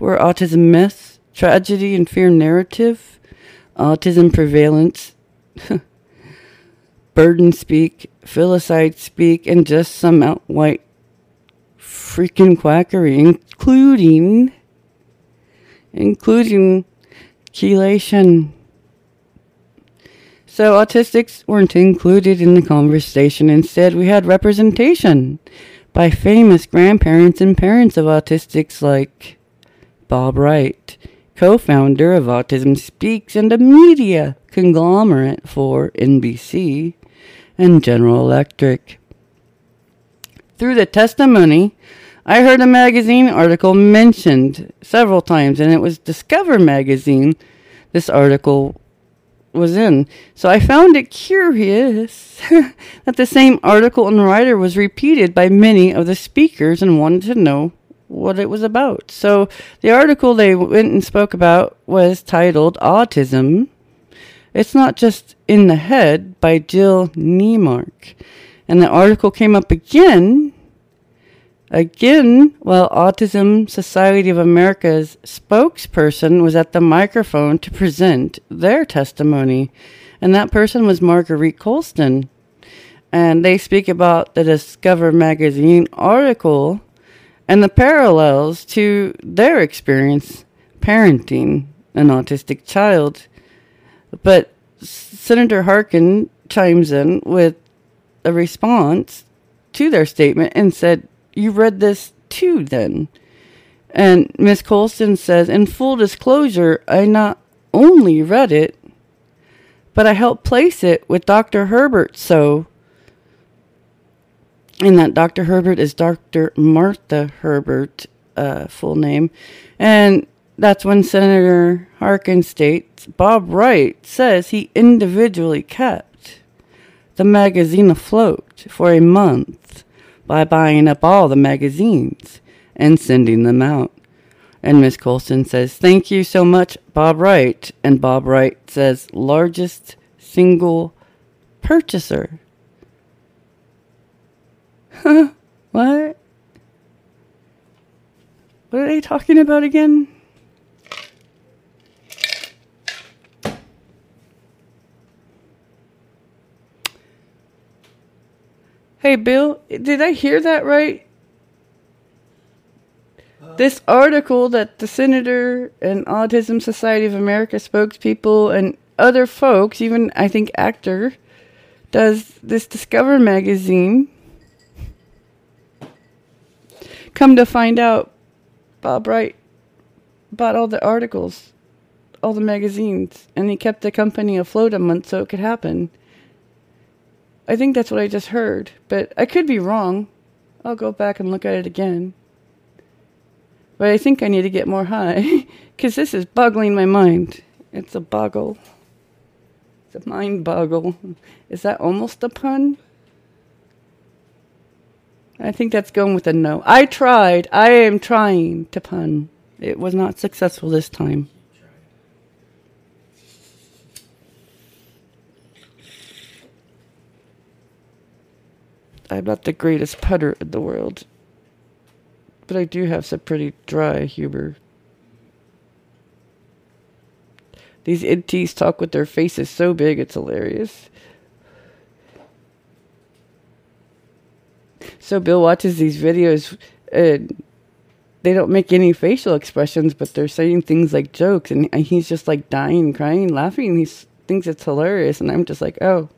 were autism myths, tragedy and fear narrative, autism prevalence, burden speak, filicide speak, and just some outright freaking quackery, including chelation. So autistics weren't included in the conversation. Instead, we had representation by famous grandparents and parents of autistics like Bob Wright, co-founder of Autism Speaks and a media conglomerate for NBC, and General Electric. Through the testimony, I heard a magazine article mentioned several times, and it was Discover Magazine this article was in. So I found it curious that the same article and writer was repeated by many of the speakers and wanted to know what it was about. So the article they went and spoke about was titled Autism, It's Not Just in the Head by Jill Niemark. And the article came up again, while Autism Society of America's spokesperson was at the microphone to present their testimony. And that person was Marguerite Colston. And they speak about the Discover Magazine article and the parallels to their experience parenting an autistic child. But Senator Harkin chimes in with a response to their statement and said, "You read this too then?" And Ms. Colston says, "In full disclosure, I not only read it, but I helped place it with Dr. Herbert, so..." And that Dr. Herbert is Dr. Martha Herbert, full name. And that's when Senator Harkin states, "Bob Wright says he individually kept the magazine afloat for a month by buying up all the magazines and sending them out." And Ms. Colston says, "Thank you so much, Bob Wright." And Bob Wright says, "Largest single purchaser." What? What are they talking about again? Hey, Bill, did I hear that right? This article that the Senator and Autism Society of America spokespeople and other folks, even I think actor, does this Discover magazine. Come to find out, Bob Wright bought all the articles, all the magazines, and he kept the company afloat a month so it could happen. I think that's what I just heard, but I could be wrong. I'll go back and look at it again. But I think I need to get more high, because this is boggling my mind. It's a boggle. It's a mind boggle. Is that almost a pun? I think that's going with a no. I tried. I am trying to pun. It was not successful this time. I'm not the greatest putter in the world, but I do have some pretty dry humor. These NTs talk with their faces so big, it's hilarious. So Bill watches these videos, and they don't make any facial expressions, but they're saying things like jokes, and he's just like dying, crying, laughing. He thinks it's hilarious, and I'm just like, oh.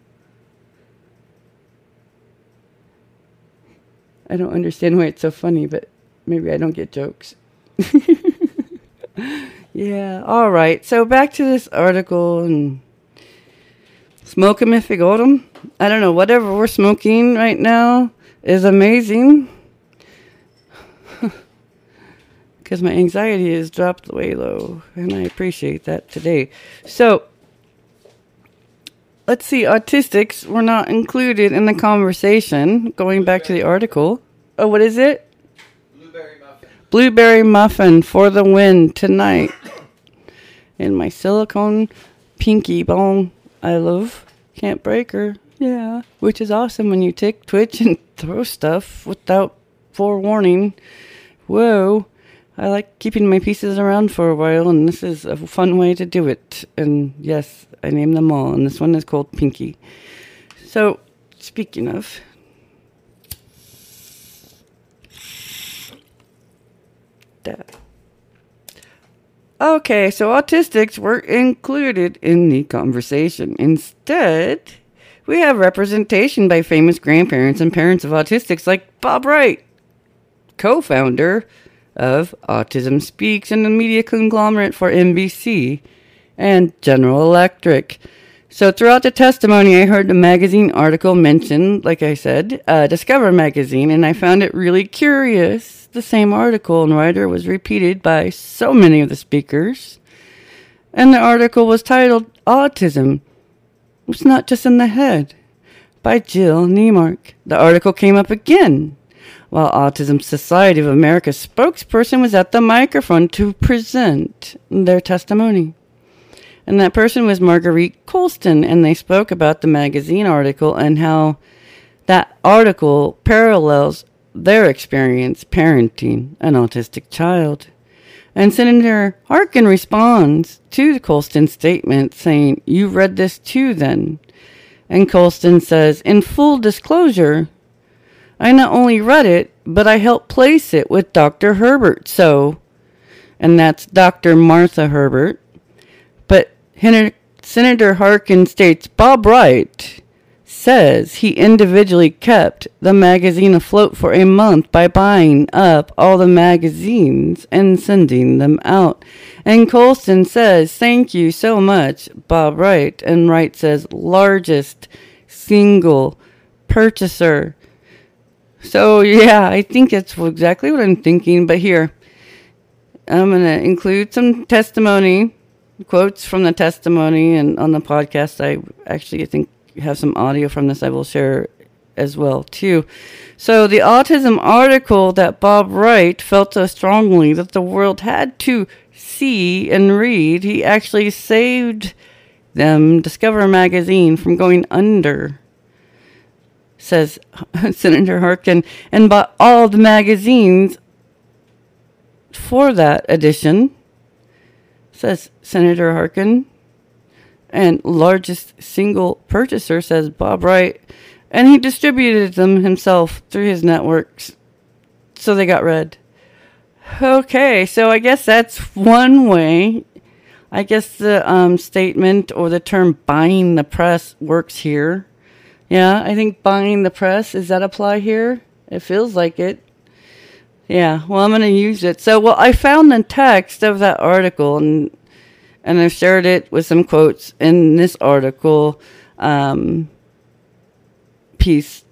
I don't understand why it's so funny, but maybe I don't get jokes. Yeah, all right. So back to this article and... smoke 'em if you got 'em. I don't know. Whatever we're smoking right now is amazing. Because my anxiety has dropped way low. And I appreciate that today. So, let's see. Autistics were not included in the conversation. Going back to the article. Oh, what is it? Blueberry muffin. Blueberry muffin for the win tonight. In my silicone pinky bone. I love, can't break her, yeah, which is awesome when you tick, twitch, and throw stuff without forewarning. Whoa, I like keeping my pieces around for a while, and this is a fun way to do it, and yes, I named them all, and this one is called Pinky. So, speaking of, that. Okay, so autistics were included in the conversation. Instead, we have representation by famous grandparents and parents of autistics like Bob Wright, co-founder of Autism Speaks and the media conglomerate for NBC and General Electric. So throughout the testimony, I heard the magazine article mentioned, like I said, Discover Magazine, and I found it really curious. The same article and writer was repeated by so many of the speakers. And the article was titled Autism, It's Not Just in the Head by Jill Niemark. The article came up again while Autism Society of America spokesperson was at the microphone to present their testimony. And that person was Marguerite Colston, and they spoke about the magazine article and how that article parallels their experience parenting an autistic child. And Senator Harkin responds to Colston's statement saying, "You read this too then." And Colston says, "In full disclosure, I not only read it, but I helped place it with Dr. Herbert." So, and that's Dr. Martha Herbert. But Senator Harkin states, Bob Wright says he individually kept the magazine afloat for a month by buying up all the magazines and sending them out. And Colston says, "Thank you so much, Bob Wright." And Wright says, "Largest single purchaser." So, yeah, I think that's exactly what I'm thinking. But here, I'm going to include some testimony, quotes from the testimony. And on the podcast, I actually, I think, have some audio from this I will share as well too. So the autism article that Bob Wright felt so strongly that the world had to see and read, he actually saved them, Discover Magazine, from going under, says Senator Harkin, and bought all the magazines for that edition, says Senator Harkin. And largest single purchaser, says Bob Wright. And he distributed them himself through his networks. So they got read. Okay, so I guess that's one way. I guess the statement or the term buying the press works here. Yeah, I think buying the press, does that apply here? It feels like it. Yeah, well, I'm going to use it. So, well, I found the text of that article, and I've shared it with some quotes in this article piece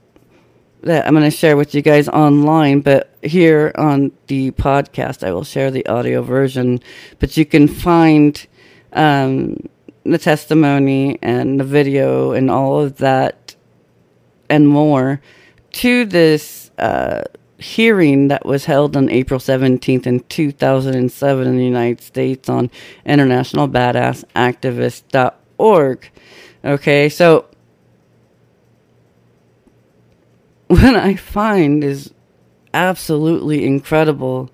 that I'm going to share with you guys online. But here on the podcast, I will share the audio version. But you can find the testimony and the video and all of that and more to this hearing that was held on April 17th in 2007 in the United States on internationalbadassactivist.org. Okay, so what I find is absolutely incredible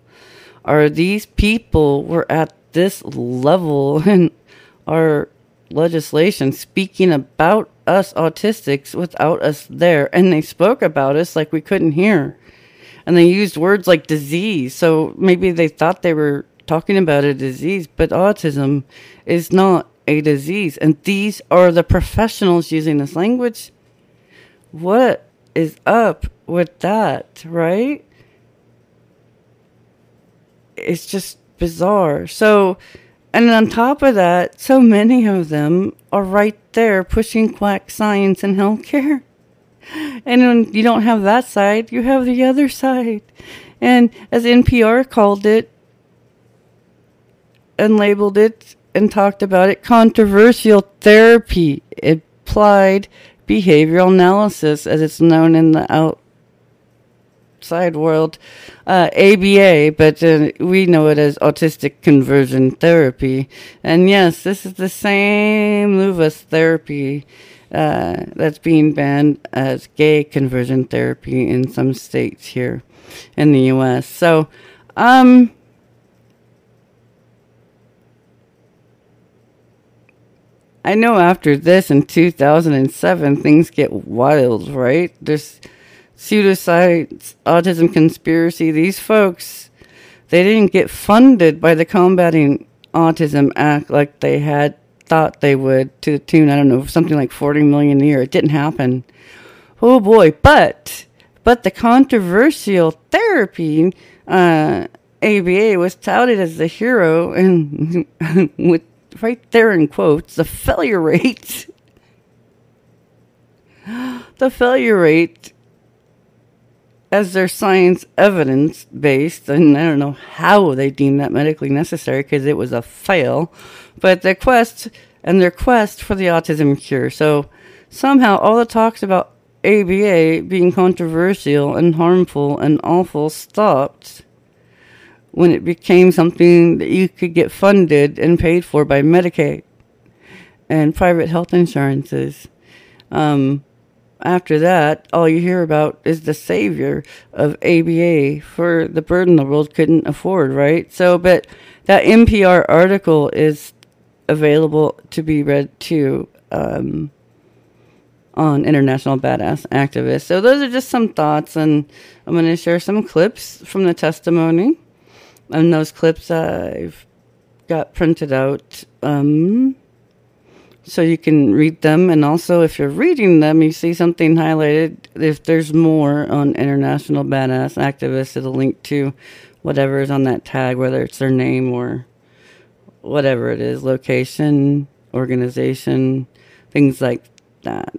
are these people were at this level in our legislation speaking about us autistics without us there, and they spoke about us like we couldn't hear. And they used words like disease, so maybe they thought they were talking about a disease, but autism is not a disease. And these are the professionals using this language. What is up with that, right? It's just bizarre. So, and on top of that, so many of them are right there pushing quack science in healthcare. And when you don't have that side, you have the other side. And as NPR called it and labeled it and talked about it, controversial therapy, applied behavioral analysis, as it's known in the outside world, ABA, but we know it as autistic conversion therapy. And yes, this is the same Lovaas therapy that's being banned as gay conversion therapy in some states here in the U.S. So, I know after this in 2007, things get wild, right? There's pseudoscience, autism conspiracy. These folks, they didn't get funded by the Combating Autism Act like they had thought they would, to the tune, I don't know, something like $40 million a year. It didn't happen. Oh boy. But the controversial therapy, ABA, was touted as the hero, and with right there in quotes, the failure rate. The failure rate as their science evidence based, and I don't know how they deemed that medically necessary because it was a fail. But their quest for the autism cure. So somehow all the talks about ABA being controversial and harmful and awful stopped when it became something that you could get funded and paid for by Medicaid and private health insurances. After that, all you hear about is the savior of ABA for the burden the world couldn't afford, right? So, but that NPR article is available to be read too on International Badass Activist. So those are just some thoughts, and I'm going to share some clips from the testimony. And those clips I've got printed out. So you can read them, and also if you're reading them, you see something highlighted. If there's more on International Badass Activists, it'll link to whatever is on that tag, whether it's their name or whatever it is, location, organization, things like that.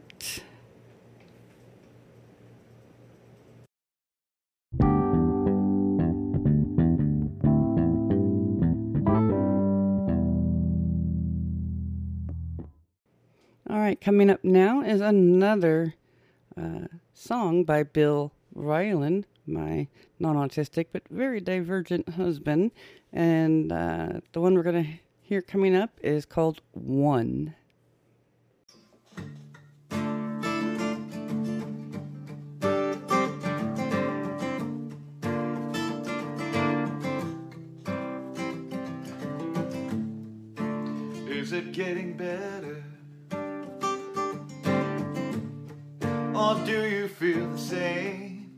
All right, coming up now is another song by Bill Ryland, my non-autistic but very divergent husband. And the one we're going to hear coming up is called One. Is it getting better? Or do you feel the same?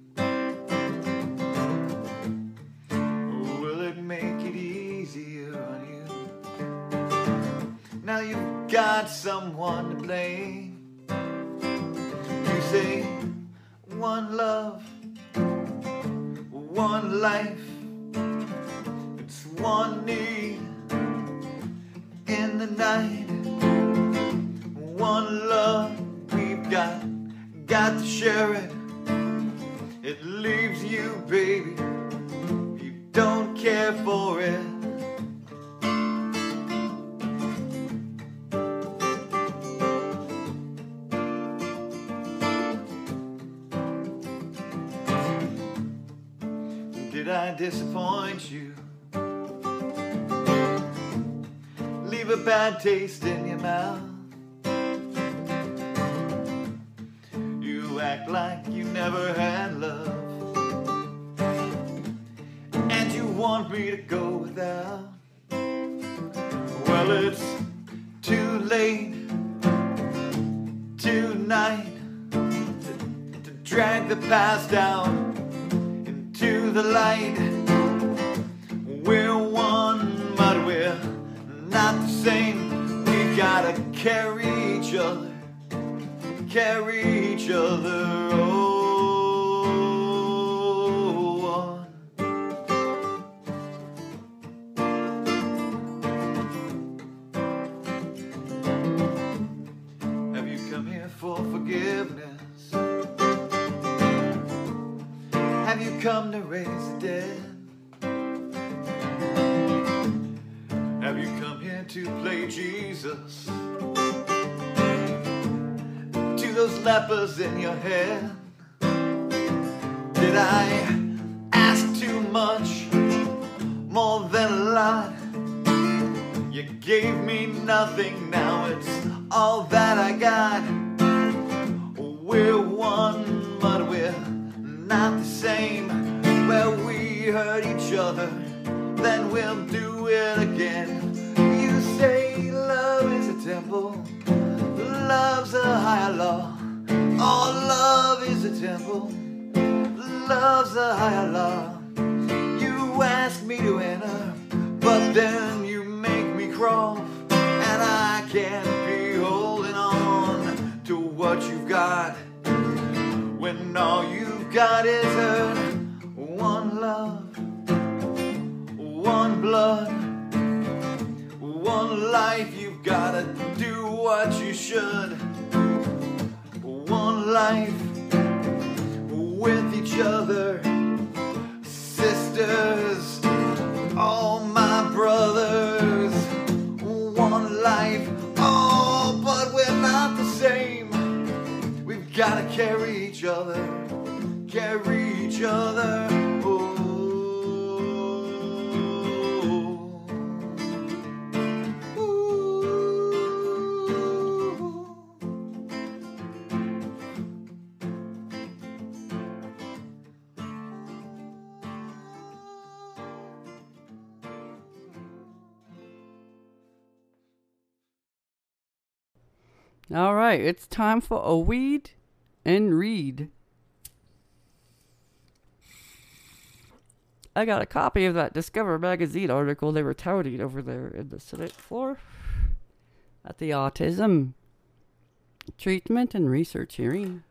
Or will it make it easier on you? Now you've got someone to blame. You say, one love, one life, it's one need in the night. One love we've got to share it. It leaves you, baby, you don't care for it. Did I disappoint you? Leave a bad taste in your mouth. Act like you never had love, and you want me to go without. Well, it's too late tonight to drag the past down into the light. We're one, but we're not the same. We gotta carry each other. Carry each other on. Have you come here for forgiveness? Have you come to raise the dead? Have you come here to play Jesus? Those lepers in your head. Did I ask too much? More than a lot. You gave me nothing, now it's all that I got. We're one, but we're not the same. Where we hurt each other, then we'll do it again. You say love is a temple, love's a higher law. Oh, love is a temple, love's a higher law. You ask me to enter, but then you make me crawl, and I can't be holding on to what you've got when all you've got is hurt. One love, one blood, one life. You've gotta do what you should. One life with each other. Sisters, all my brothers. One life, oh, but we're not the same. We've gotta carry each other, oh. Ooh. All right, it's time for a weed and read. I got a copy of that Discover Magazine article they were touting over there in the Senate floor at the Autism Treatment and Research Hearing.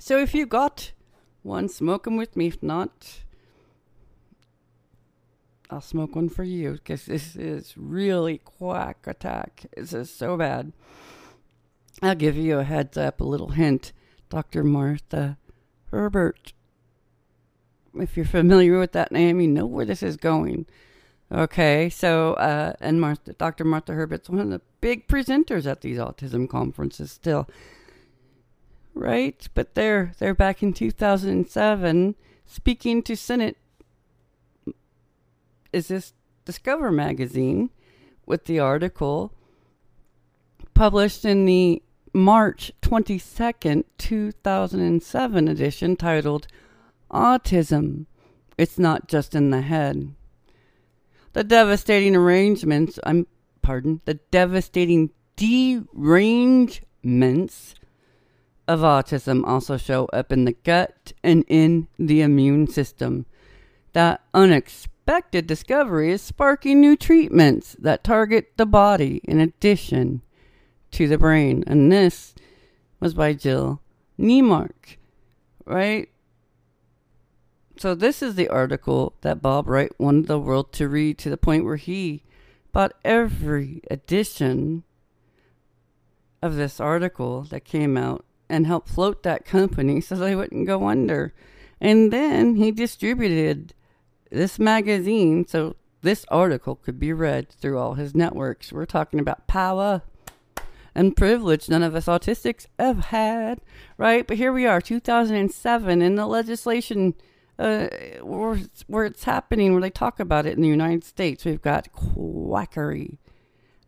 So if you got one, smoke them with me. If not, I'll smoke one for you, because this is really quack attack. This is so bad. I'll give you a heads up, a little hint. Dr. Martha Herbert. If you're familiar with that name, you know where this is going. Okay, so, and Dr. Martha Herbert's one of the big presenters at these autism conferences still. Right? But they're back in 2007 speaking to Senate. Is this Discover magazine with the article published in the March 22nd, 2007 edition titled Autism, It's Not Just in the Head. The devastating derangements of autism also show up in the gut and in the immune system. That unexpected discovery is sparking new treatments that target the body in addition to the brain. And this was by Jill Niemark, right? So this is the article that Bob Wright wanted the world to read, to the point where he bought every edition of this article that came out and helped float that company so they wouldn't go under. And then he distributed this magazine so this article could be read through all his networks. We're talking about power and privilege none of us autistics have had, right? But here we are, 2007, in the legislation where it's happening, where they talk about it in the United States. We've got quackery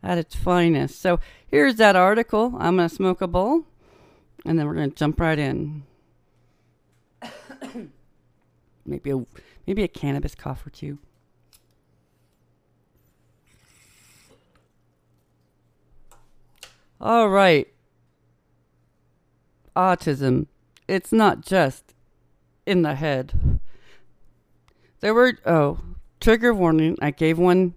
at its finest. So here's that article. I'm going to smoke a bowl, and then we're going to jump right in. Maybe a cannabis cough or two. All right. Autism. It's not just in the head. Trigger warning. I gave one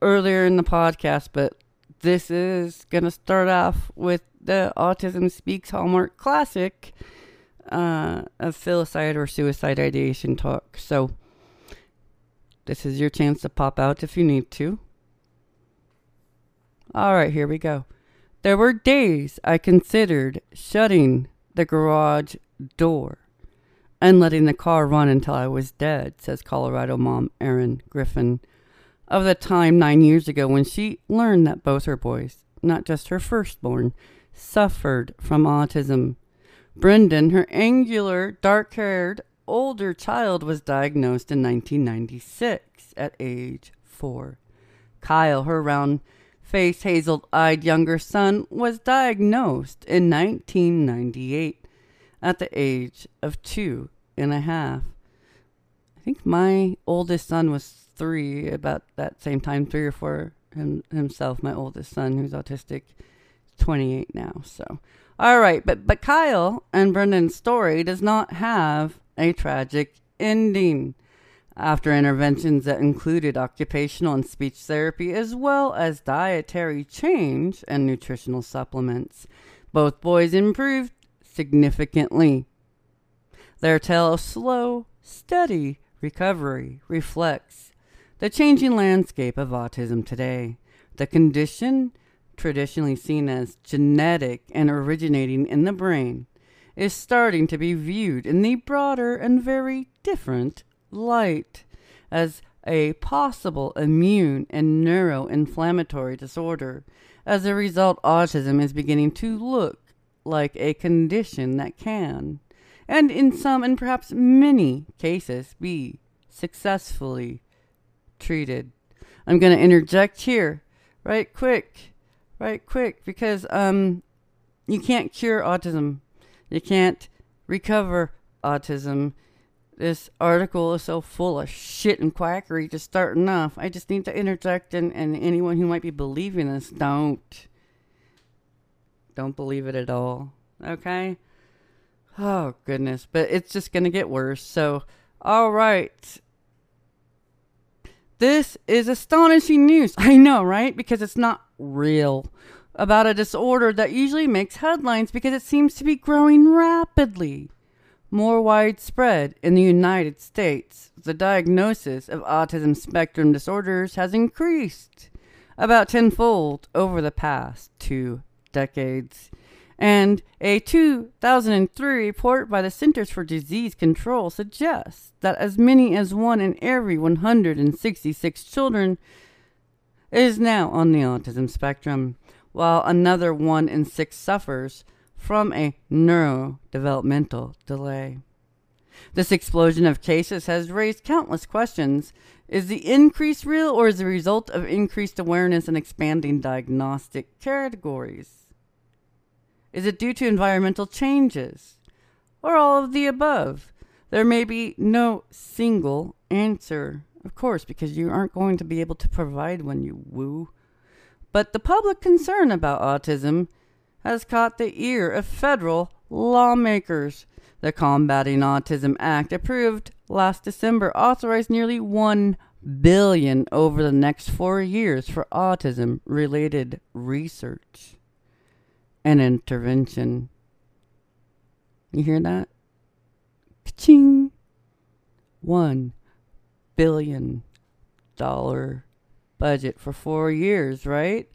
earlier in the podcast, but this is going to start off with the Autism Speaks Hallmark Classic of filicide or suicide ideation talk. So this is your chance to pop out if you need to. All right, here we go. There were days I considered shutting the garage door and letting the car run until I was dead, says Colorado mom Erin Griffin of the time 9 years ago when she learned that both her boys, not just her firstborn, suffered from autism. Brendan, her angular, dark-haired, older child, was diagnosed in 1996 at age 4. Kyle, her round-faced, hazel-eyed younger son, was diagnosed in 1998 at the age of 2.5. I think my oldest son was 3 about that same time, 3 or 4 himself. My oldest son, who's autistic, 28 now. So, all right, but Kyle and Brendan's story does not have a tragic ending. After interventions that included occupational and speech therapy, as well as dietary change and nutritional supplements, both boys improved significantly. Their tale of slow, steady recovery reflects the changing landscape of autism today. The condition, traditionally seen as genetic and originating in the brain, is starting to be viewed in the broader and very different light as a possible immune and neuroinflammatory disorder. As a result, autism is beginning to look like a condition that can, and in some and perhaps many cases, be successfully treated. I'm going to interject here right quick, because you can't cure autism. You can't recover autism. This article is so full of shit and quackery just starting off. I just need to interject, and anyone who might be believing this, don't believe it at all, okay? Oh, goodness. But it's just going to get worse. So, all right. This is astonishing news. I know, right? Because it's not real. About a disorder that usually makes headlines because it seems to be growing rapidly. More widespread in the United States, the diagnosis of autism spectrum disorders has increased about tenfold over the past 2 decades. And a 2003 report by the Centers for Disease Control suggests that as many as 1 in every 166 children is now on the autism spectrum, while another 1 in 6 suffers from a neurodevelopmental delay. This explosion of cases has raised countless questions. Is the increase real, or is the result of increased awareness and expanding diagnostic categories? Is it due to environmental changes, or all of the above? There may be no single answer, of course, because you aren't going to be able to provide one, you woo. But the public concern about autism has caught the ear of federal lawmakers. The Combating Autism Act, approved last December, authorized nearly $1 billion over the next 4 years for autism-related research and intervention. You hear that? Ka-ching! $1 billion budget for 4 years, right?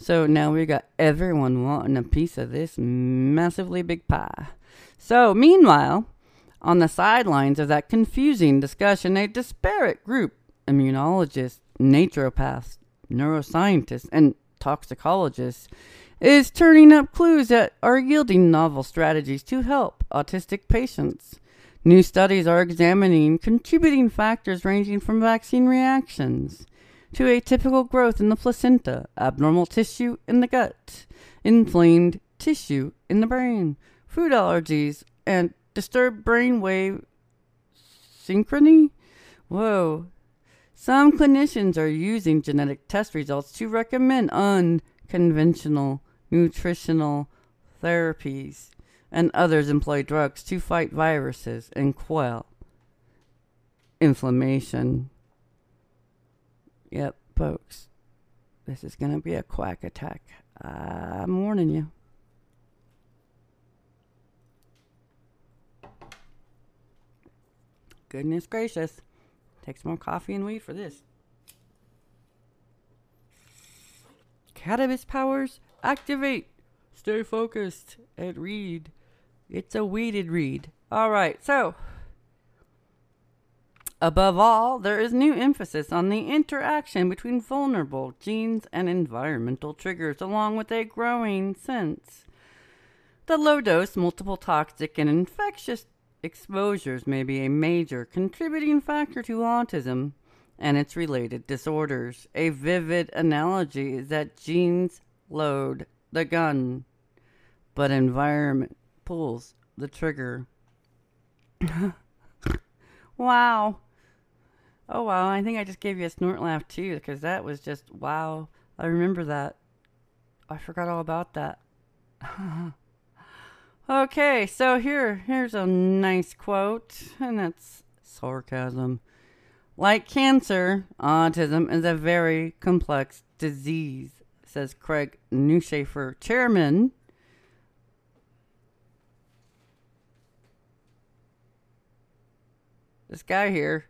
So now we got everyone wanting a piece of this massively big pie. So meanwhile, on the sidelines of that confusing discussion, a disparate group, immunologists, naturopaths, neuroscientists, and toxicologists, is turning up clues that are yielding novel strategies to help autistic patients. New studies are examining contributing factors ranging from vaccine reactions to atypical growth in the placenta, abnormal tissue in the gut, inflamed tissue in the brain, food allergies, and disturbed brainwave synchrony. Whoa. Some clinicians are using genetic test results to recommend unconventional nutritional therapies, and others employ drugs to fight viruses and quell inflammation. Yep, folks, this is going to be a quack attack. I'm warning you. Goodness gracious. Take some more coffee and weed for this. Cannabis powers activate. Stay focused and read. It's a weeded read. All right, so above all, there is new emphasis on the interaction between vulnerable genes and environmental triggers, along with a growing sense that low-dose, multiple toxic, and infectious exposures may be a major contributing factor to autism and its related disorders. A vivid analogy is that genes load the gun, but environment pulls the trigger. Wow. Oh, wow. I think I just gave you a snort laugh, too, because that was just, wow. I remember that. I forgot all about that. Okay, so here's a nice quote, and that's sarcasm. Like cancer, autism is a very complex disease, says Craig Neuschafer, chairman this guy here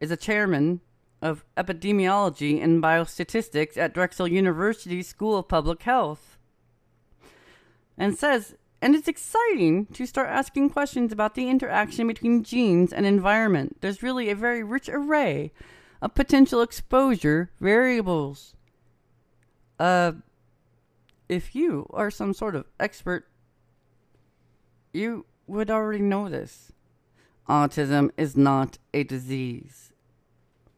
is a chairman of epidemiology and biostatistics at Drexel University School of Public Health, and says, and it's exciting to start asking questions about the interaction between genes and environment. There's really a very rich array of potential exposure variables. If you are some sort of expert, you would already know this. Autism is not a disease.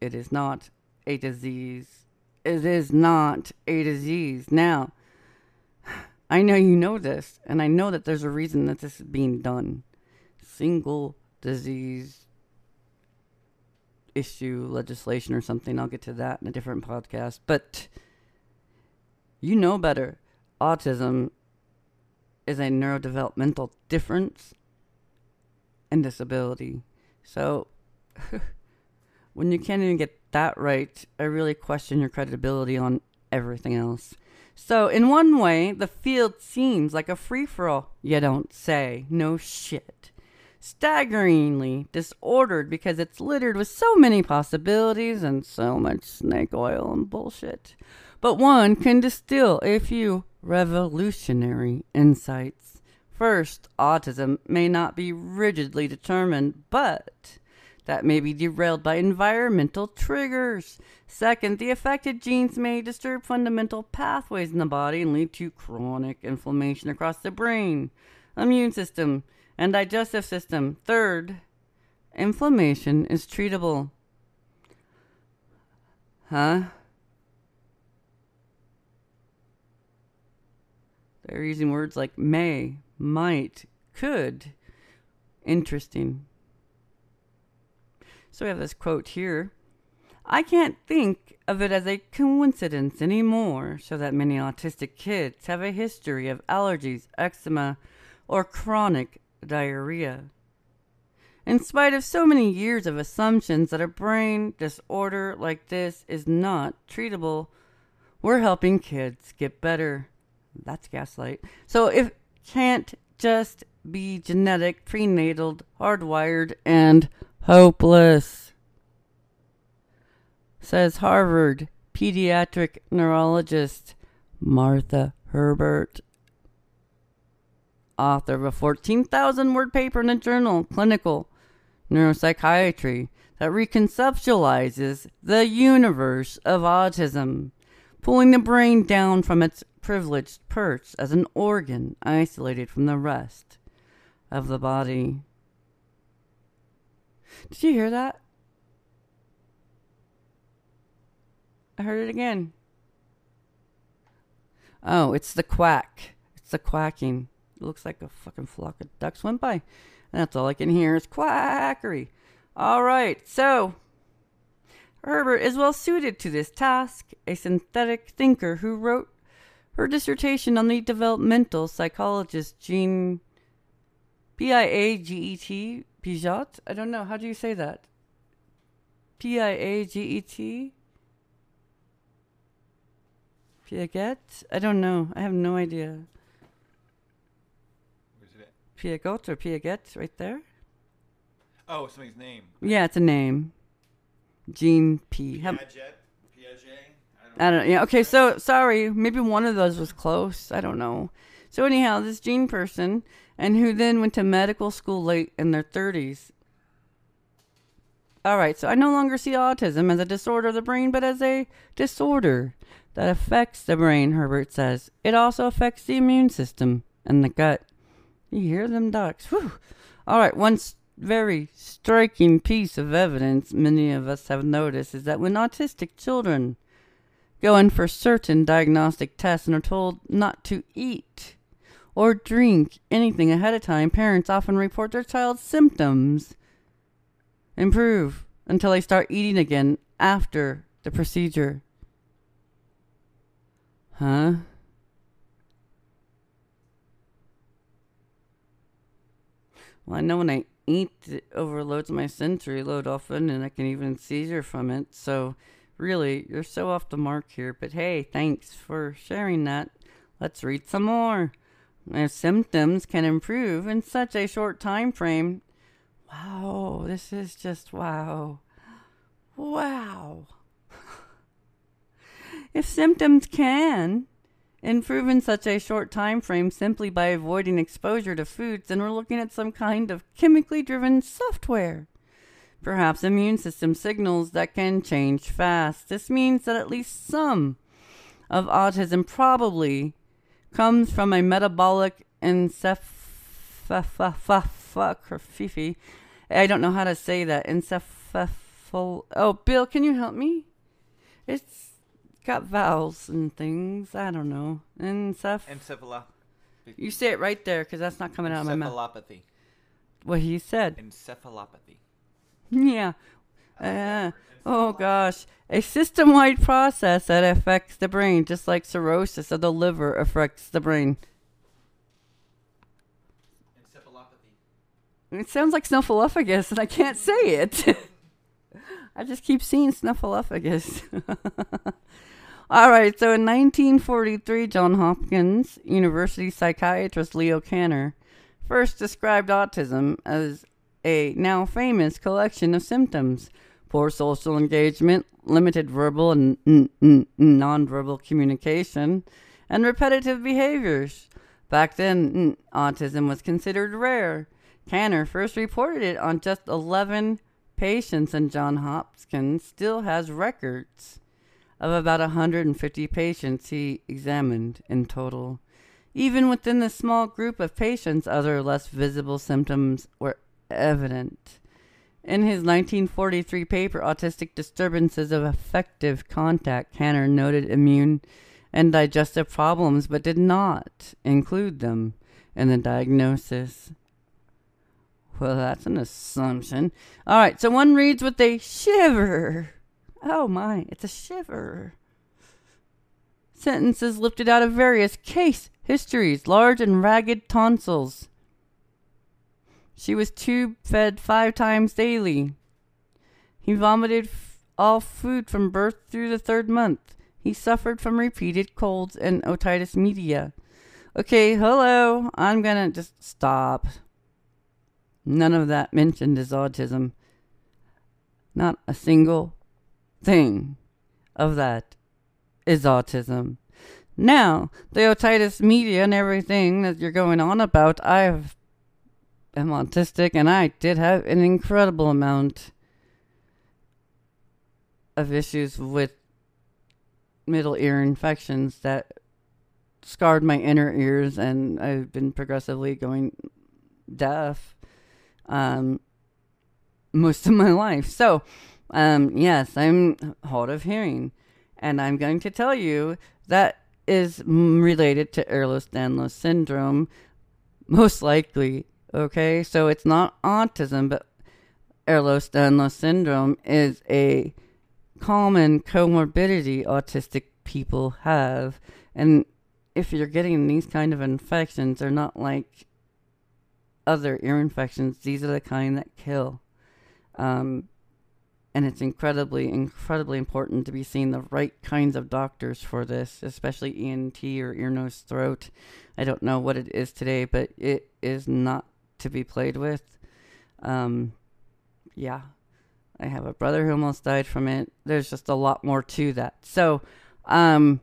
It is not a disease. It is not a disease. Now, I know you know this, and I know that there's a reason that this is being done. Single disease issue legislation or something. I'll get to that in a different podcast. But you know better. Autism is a neurodevelopmental difference and disability. So when you can't even get that right, I really question your credibility on everything else. So in one way, the field seems like a free-for-all. You don't say. No shit. Staggeringly disordered because it's littered with so many possibilities and so much snake oil and bullshit. But one can distill a few revolutionary insights. First, autism may not be rigidly determined, but that may be derailed by environmental triggers. Second, the affected genes may disturb fundamental pathways in the body and lead to chronic inflammation across the brain, immune system, and digestive system. Third, inflammation is treatable. Huh? They're using words like may, might, could. Interesting. So we have this quote here. I can't think of it as a coincidence anymore, so that many autistic kids have a history of allergies, eczema, or chronic diarrhea. In spite of so many years of assumptions that a brain disorder like this is not treatable, we're helping kids get better. That's gaslight. So it can't just be genetic, prenatal, hardwired, and hopeless, says Harvard pediatric neurologist Martha Herbert, author of a 14,000-word paper in a journal, Clinical Neuropsychiatry, that reconceptualizes the universe of autism, pulling the brain down from its privileged perch as an organ isolated from the rest of the body. Did you hear that? I heard it again. Oh, it's the quack. It's the quacking. It looks like a fucking flock of ducks went by. And that's all I can hear is quackery. All right, so Herbert is well suited to this task, a synthetic thinker who wrote her dissertation on the developmental psychologist Jean Piaget. Piaget? I don't know. How do you say that? Piaget? Piaget? I don't know. I have no idea. Where's it at? Piaget or Piaget, right there? Oh, somebody's name. Yeah, it's a name. Jean P. Piaget? Piaget? I don't know. Yeah, okay, so, sorry. Maybe one of those was close. I don't know. So anyhow, this Jean person, and who then went to medical school late in their 30s. All right, so I no longer see autism as a disorder of the brain, but as a disorder that affects the brain, Herbert says. It also affects the immune system and the gut. You hear them ducks. Whew. All right, one very striking piece of evidence many of us have noticed is that when autistic children go in for certain diagnostic tests and are told not to eat or drink anything ahead of time, parents often report their child's symptoms improve until they start eating again after the procedure. Huh? Well, I know when I eat, it overloads my sensory load often, and I can even seizure from it. So really, you're so off the mark here. But hey, thanks for sharing that. Let's read some more. Their symptoms can improve in such a short time frame. Wow, this is just wow. Wow. If symptoms can improve in such a short time frame simply by avoiding exposure to foods, then we're looking at some kind of chemically driven software perhaps immune system signals that can change fast. This means that at least some of autism probably comes from a metabolic encephalopathy. I don't know how to say that. Oh, Bill, can you help me? It's got vowels and things. I don't know. Encephalopathy. You say it right there because that's not coming out of my mouth. Encephalopathy. What he said. Encephalopathy. Yeah. Oh, gosh. A system-wide process that affects the brain, just like cirrhosis of the liver affects the brain. Encephalopathy. It sounds like snuffleupagus, and I can't say it. I just keep seeing snuffleupagus. All right, so in 1943, Johns Hopkins University psychiatrist Leo Kanner first described autism as a now famous collection of symptoms: poor social engagement, limited verbal and nonverbal communication, and repetitive behaviors. Back then, autism was considered rare. Kanner first reported it on just 11 patients, and Johns Hopkins still has records of about 150 patients he examined in total. Even within the small group of patients, other less visible symptoms were evident. In his 1943 paper, Autistic Disturbances of Affective Contact, Kanner noted immune and digestive problems, but did not include them in the diagnosis. Well, that's an assumption. All right, so one reads with a shiver. Oh, my, it's a shiver. Sentences lifted out of various case histories, large and ragged tonsils. She was tube-fed 5 times daily. He vomited all food from birth through the 3rd month. He suffered from repeated colds and otitis media. Okay, hello. I'm going to just stop. None of that mentioned is autism. Not a single thing of that is autism. Now, the otitis media and everything that you're going on about, I'm autistic, and I did have an incredible amount of issues with middle ear infections that scarred my inner ears, and I've been progressively going deaf most of my life. So, yes, I'm hard of hearing, and I'm going to tell you that is related to Ehlers-Danlos syndrome, most likely. Okay, so it's not autism, but Ehlers-Danlos syndrome is a common comorbidity autistic people have. And if you're getting these kind of infections, they're not like other ear infections. These are the kind that kill. And it's incredibly, incredibly important to be seeing the right kinds of doctors for this, especially ENT or ear, nose, throat. I don't know what it is today, but it is not to be played with. Yeah, I have a brother who almost died from it. There's just a lot more to that. So they're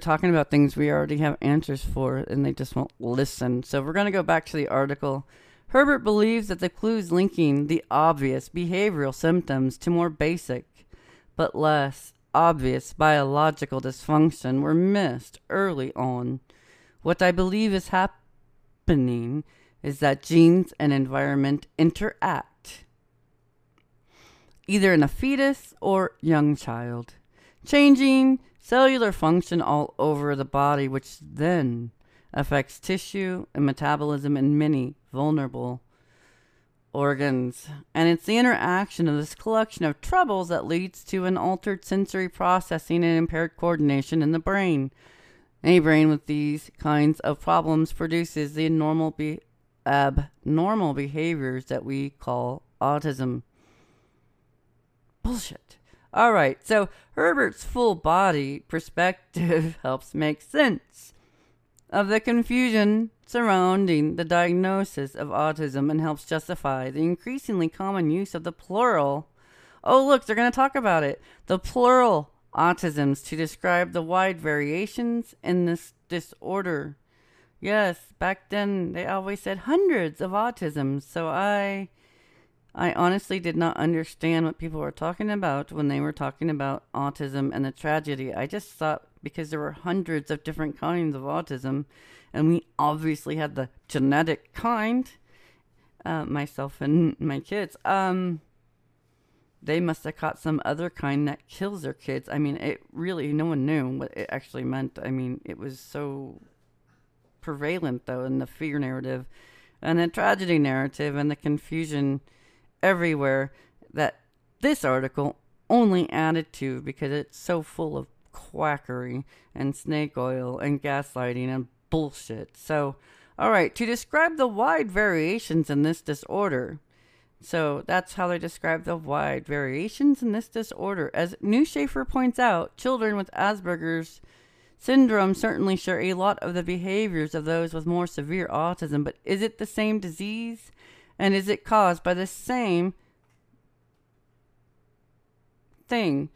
talking about things we already have answers for, and they just won't listen. So we're going to go back to the article. Herbert believes that the clues linking the obvious behavioral symptoms to more basic but less obvious biological dysfunction were missed early on. What I believe is happening is that genes and environment interact, either in a fetus or young child, changing cellular function all over the body, which then affects tissue and metabolism in many vulnerable organs. And it's the interaction of this collection of troubles that leads to an altered sensory processing and impaired coordination in the brain. A brain with these kinds of problems produces the abnormal behaviors that we call autism. Bullshit. All right, so Herbert's full body perspective helps make sense of the confusion surrounding the diagnosis of autism and helps justify the increasingly common use of the plural. Oh, look, they're going to talk about it. The plural autisms to describe the wide variations in this disorder. Yes, back then they always said hundreds of autisms, so I I honestly did not understand what people were talking about when they were talking about autism and the tragedy. I just thought because there were hundreds of different kinds of autism, and we obviously had the genetic kind, myself and my kids, they must have caught some other kind that kills their kids. I mean, it really, no one knew what it actually meant. I mean, it was so prevalent, though, in the fear narrative and the tragedy narrative and the confusion everywhere, that this article only added to, because it's so full of quackery and snake oil and gaslighting and bullshit. So, all right, to describe the wide variations in this disorder. So that's how they describe the wide variations in this disorder. As Neuschafer points out, children with Asperger's syndrome certainly share a lot of the behaviors of those with more severe autism, but is it the same disease? And is it caused by the same thing?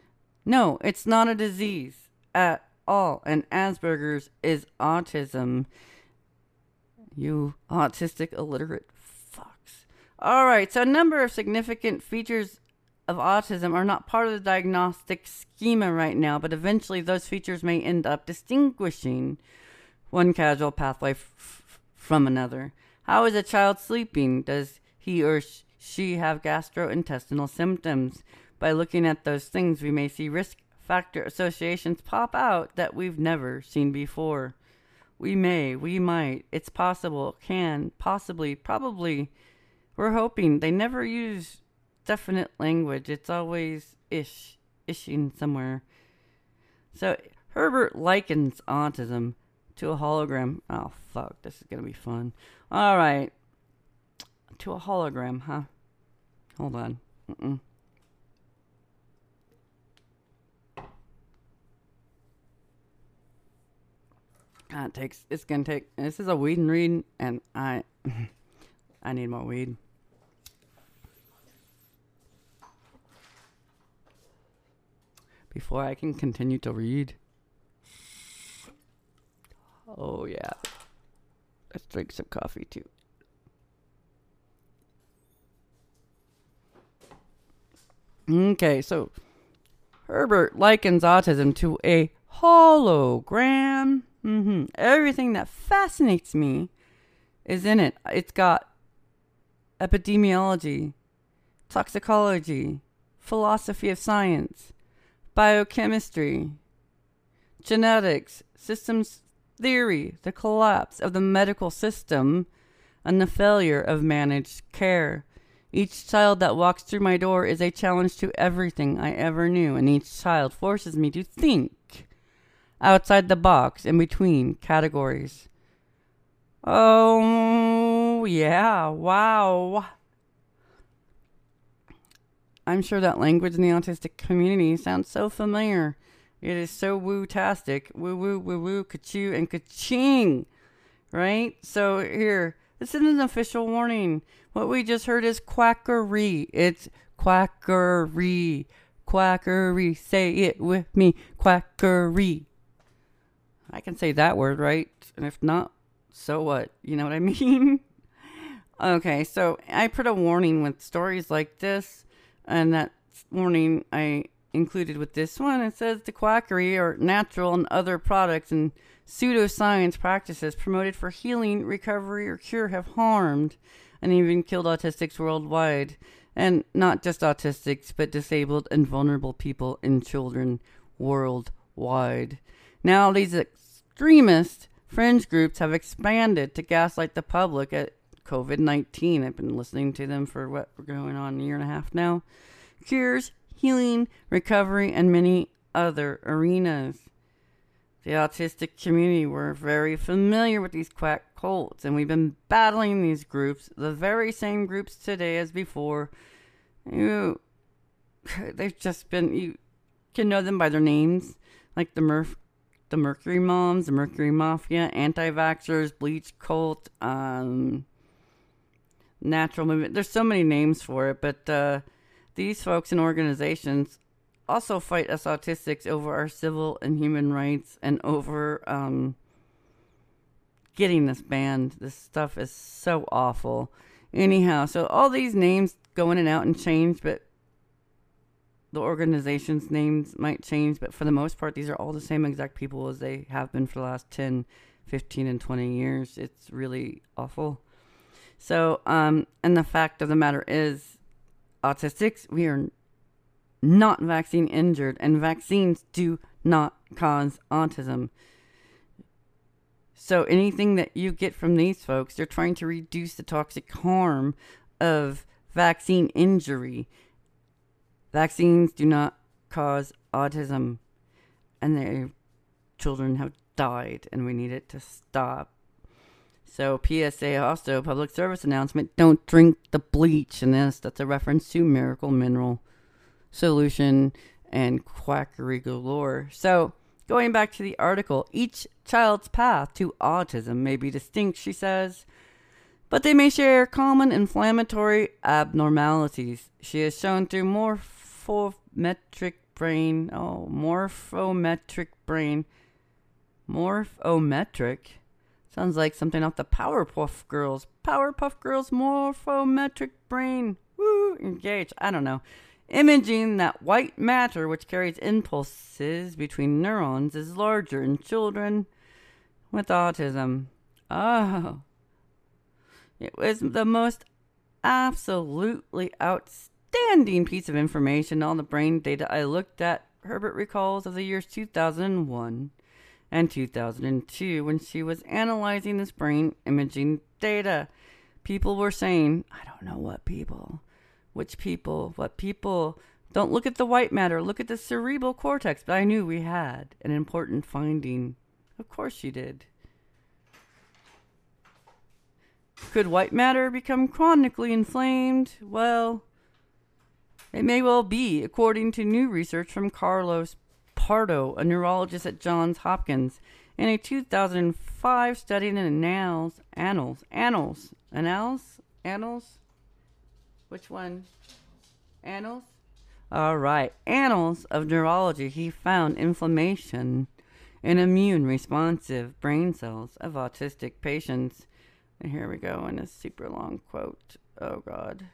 No, it's not a disease at all. And Asperger's is autism. You autistic illiterate fucks. All right, so a number of significant features of autism are not part of the diagnostic schema right now, but eventually those features may end up distinguishing one casual pathway from another. How is a child sleeping? Does he or she have gastrointestinal symptoms? By looking at those things, we may see risk factor associations pop out that we've never seen before. We may, we might, it's possible, can, possibly, probably. We're hoping. They never use definite language. It's always ish, ishing somewhere. So Herbert likens autism to a hologram. Oh, fuck, this is going to be fun. All right. To a hologram, huh? Hold on. God, it's going to take, this is a weed and read, and I need more weed. Before I can continue to read. Oh, yeah. Let's drink some coffee, too. Okay, so Herbert likens autism to a hologram. Everything that fascinates me is in it. It's got epidemiology, toxicology, philosophy of science, biochemistry, genetics, systems theory, the collapse of the medical system, and the failure of managed care. Each child that walks through my door is a challenge to everything I ever knew, and each child forces me to think outside the box in between categories. Oh, yeah, wow. I'm sure that language in the autistic community sounds so familiar. It is so woo-tastic. Woo, woo, woo, woo, ka-choo, and ka-ching. Right? So here, this is an official warning. What we just heard is quackery. It's quackery. Quackery. Say it with me. Quackery. I can say that word, right? And if not, so what? You know what I mean? Okay, so I put a warning with stories like this, and that warning I included with this one. It says the quackery or natural and other products and pseudoscience practices promoted for healing, recovery, or cure have harmed and even killed autistics worldwide, and not just autistics, but disabled and vulnerable people and children worldwide. Now these extremist fringe groups have expanded to gaslight the public at COVID-19. I've been listening to them for what, we're going on a year and a half now. Cures, healing, recovery, and many other arenas. The autistic community were very familiar with these quack cults, and we've been battling these groups, the very same groups today as before. You can know them by their names, like the Mercury Moms, the Mercury Mafia, anti-vaxxers, Bleach Cult, Natural Movement. There's so many names for it, but these folks and organizations also fight us autistics over our civil and human rights and over getting this banned. This stuff is so awful. Anyhow, so all these names go in and out and change, but the organization's names might change. But for the most part, these are all the same exact people as they have been for the last 10, 15, and 20 years. It's really awful. So, and the fact of the matter is, autistics, we are not vaccine injured, and vaccines do not cause autism. So anything that you get from these folks, they're trying to reduce the toxic harm of vaccine injury. Vaccines do not cause autism, and their children have died, and we need it to stop. So PSA also, public service announcement, don't drink the bleach. And that's a reference to Miracle Mineral Solution and quackery galore. So going back to the article, each child's path to autism may be distinct, she says, but they may share common inflammatory abnormalities. She has shown through morphometric, sounds like something off the Powerpuff Girls, morphometric brain, engage, I don't know. Imaging that white matter, which carries impulses between neurons, is larger in children with autism. Oh, it was the most absolutely outstanding piece of information on the brain data I looked at, Herbert recalls, of the years 2001 and 2002 when she was analyzing this brain imaging data. People were saying, I don't know what people... Which people? What people? Don't look at the white matter. Look at the cerebral cortex. But I knew we had an important finding. Of course you did. Could white matter become chronically inflamed? Well, it may well be, according to new research from Carlos Pardo, a neurologist at Johns Hopkins, in a 2005 study in Annals of Neurology, he found inflammation in immune-responsive brain cells of autistic patients. And here we go in a super long quote. Oh, God.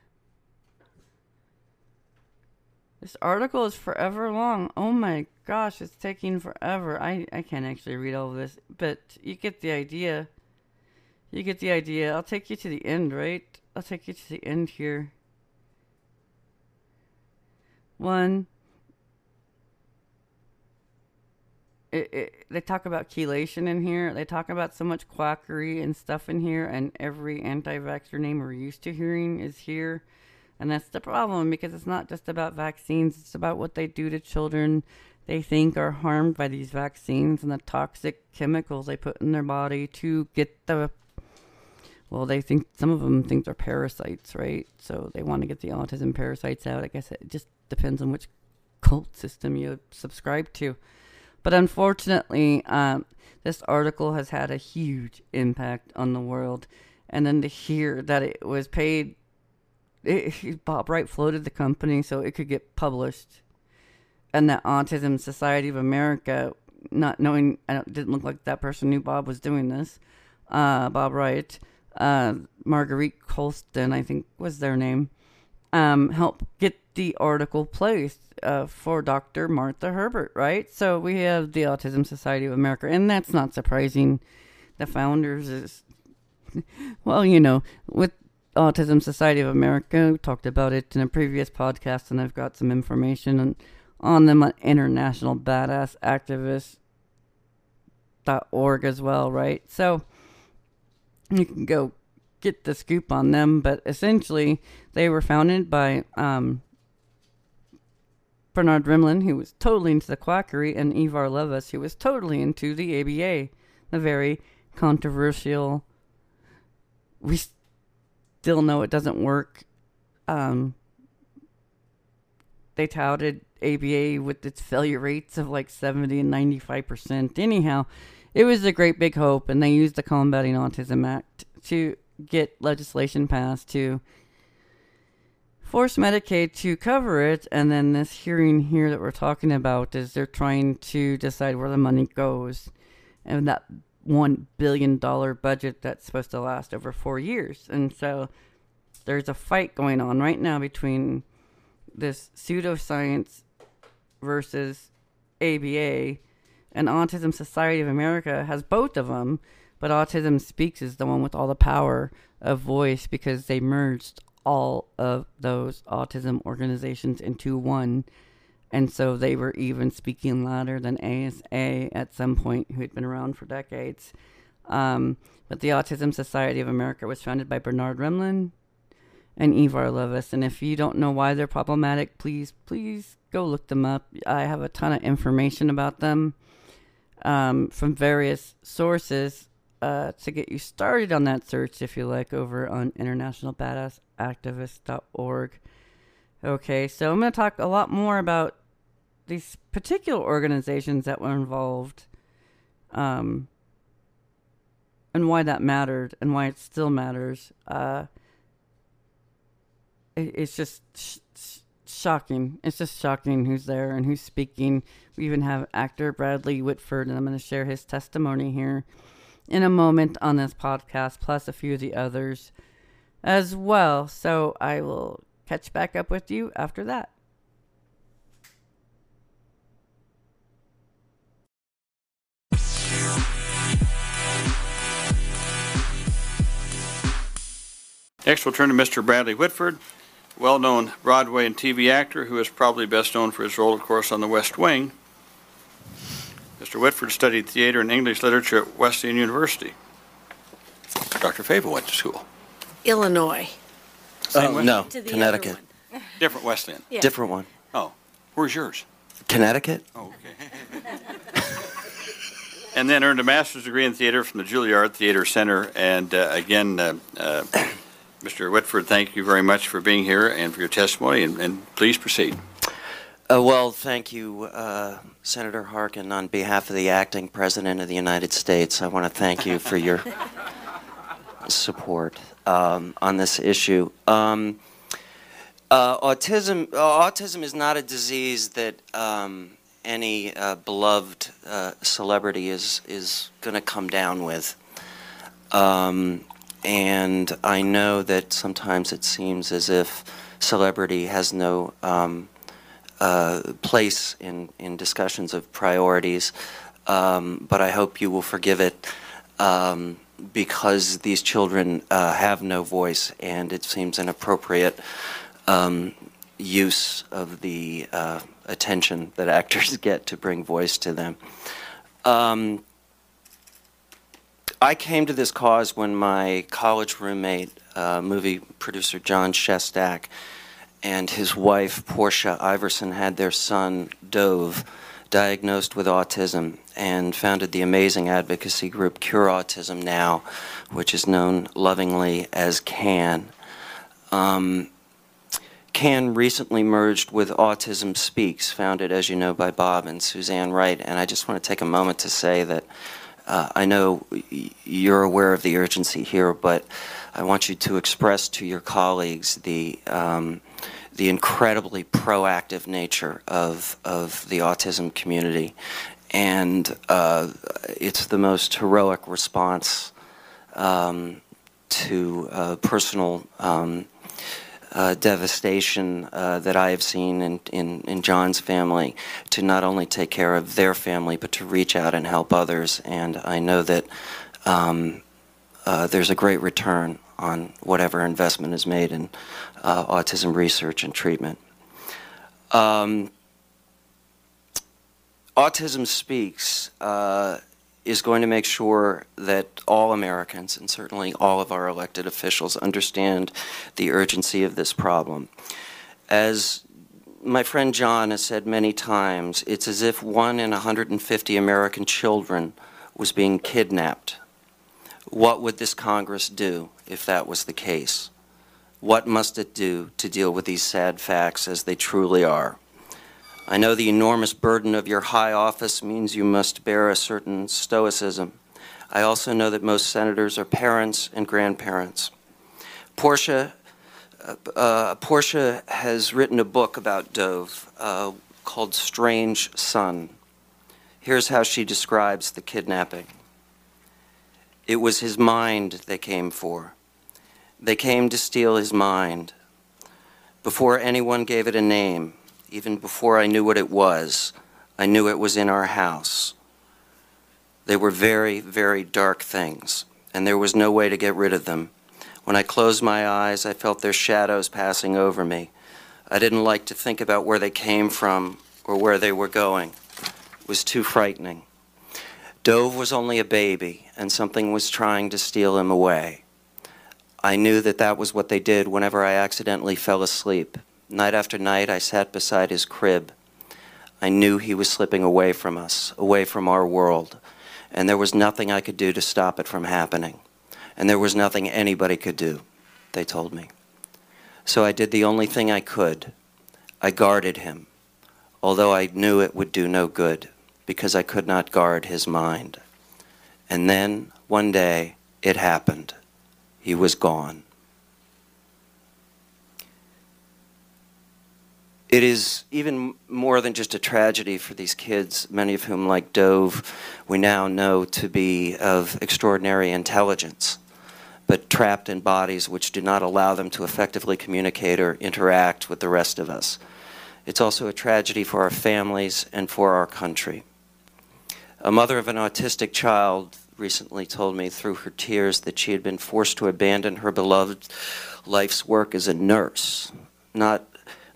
This article is forever long. Oh, my gosh, it's taking forever. I can't actually read all of this, but you get the idea. I'll take you to the end, right? I'll take you to the end here. One, they talk about chelation in here. They talk about so much quackery and stuff in here, and every anti-vaxxer name we're used to hearing is here. And that's the problem, because it's not just about vaccines. It's about what they do to children they think are harmed by these vaccines and the toxic chemicals they put in their body to get the... Well, they think, some of them think they're parasites, right? So they want to get the autism parasites out. I guess it just depends on which cult system you subscribe to. But unfortunately, this article has had a huge impact on the world. And then to hear that it was paid, Bob Wright floated the company so it could get published. And that Autism Society of America, not knowing, didn't look like that person knew Bob was doing this, Bob Wright, Marguerite Colston, I think was their name, helped get the article placed for Dr. Martha Herbert, right? So we have the Autism Society of America, and that's not surprising. The founders is, well, you know, with Autism Society of America, we talked about it in a previous podcast, and I've got some information on them on internationalbadassactivist.org as well, right? So you can go get the scoop on them, but essentially they were founded by Bernard Rimland, who was totally into the quackery, and Ivar Lovaas, who was totally into the ABA, the very controversial, we still know it doesn't work. They touted ABA with its failure rates of like 70 and 95%. Anyhow, it was a great big hope, and they used the Combating Autism Act to get legislation passed to force Medicaid to cover it. And then this hearing here that we're talking about is they're trying to decide where the money goes, and that $1 billion budget that's supposed to last over 4 years. And so There's a fight going on right now between this pseudoscience versus ABA, and Autism Society of America has both of them, but Autism Speaks is the one with all the power of voice because they merged all of those autism organizations into one. And so they were even speaking louder than ASA at some point, who had been around for decades. But the Autism Society of America was founded by Bernard Rimland and Ivar Lovaas. And if you don't know why they're problematic, please go look them up. I have a ton of information about them from various sources to get you started on that search, if you like, over on internationalbadassactivist.org. Okay, so I'm going to talk a lot more about these particular organizations that were involved and why that mattered and why it still matters. It's just shocking. It's just shocking who's there and who's speaking. We even have actor Brad Whitford, and I'm going to share his testimony here in a moment on this podcast, plus a few of the others as well. So I will catch back up with you after that. Next, we'll turn to Mr. Bradley Whitford, well-known Broadway and TV actor who is probably best known for his role, of course, on the West Wing. Mr. Whitford studied theater and English literature at Wesleyan University. Dr. Fable went to school. Illinois. Oh, no, Connecticut. Different Wesleyan. Yeah. Different one. Oh, where's yours? Connecticut. Oh, okay. And then earned a master's degree in theater from the Juilliard Theater Center. And again, Mr. Whitford, thank you very much for being here and for your testimony. And please proceed. Well, thank you, Senator Harkin. On behalf of the acting president of the United States, I want to thank you for your support on this issue. Autism is not a disease that any beloved celebrity is going to come down with. And I know that sometimes it seems as if celebrity has no place in discussions of priorities, but I hope you will forgive it. Because these children have no voice, and it seems an appropriate use of the attention that actors get to bring voice to them. I came to this cause when my college roommate, movie producer John Shestack, and his wife, Portia Iversen, had their son, Dove, diagnosed with autism, and founded the amazing advocacy group Cure Autism Now, which is known lovingly as CAN. CAN recently merged with Autism Speaks, founded, as you know, by Bob and Suzanne Wright, and I just want to take a moment to say that I know you're aware of the urgency here, but I want you to express to your colleagues the incredibly proactive nature of the autism community. And it's the most heroic response to personal devastation that I have seen in John's family, to not only take care of their family, but to reach out and help others. And I know that there's a great return on whatever investment is made in autism research and treatment. Autism Speaks is going to make sure that all Americans, and certainly all of our elected officials, understand the urgency of this problem. As my friend John has said many times, it's as if 1 in 150 American children was being kidnapped. What would this Congress do if that was the case? What must it do to deal with these sad facts as they truly are? I know the enormous burden of your high office means you must bear a certain stoicism. I also know that most senators are parents and grandparents. Portia has written a book about Dove called Strange Son. Here's how she describes the kidnapping. It was his mind they came for. They came to steal his mind. Before anyone gave it a name, even before I knew what it was, I knew it was in our house. They were very, very dark things, and there was no way to get rid of them. When I closed my eyes, I felt their shadows passing over me. I didn't like to think about where they came from or where they were going. It was too frightening. Dove was only a baby, and something was trying to steal him away. I knew that that was what they did whenever I accidentally fell asleep. Night after night, I sat beside his crib. I knew he was slipping away from us, away from our world, and there was nothing I could do to stop it from happening. And there was nothing anybody could do, they told me. So I did the only thing I could. I guarded him, although I knew it would do no good, because I could not guard his mind. And then, one day, it happened. He was gone. It is even more than just a tragedy for these kids, many of whom, like Dove, we now know to be of extraordinary intelligence, but trapped in bodies which do not allow them to effectively communicate or interact with the rest of us. It's also a tragedy for our families and for our country. A mother of an autistic child recently told me through her tears that she had been forced to abandon her beloved life's work as a nurse, not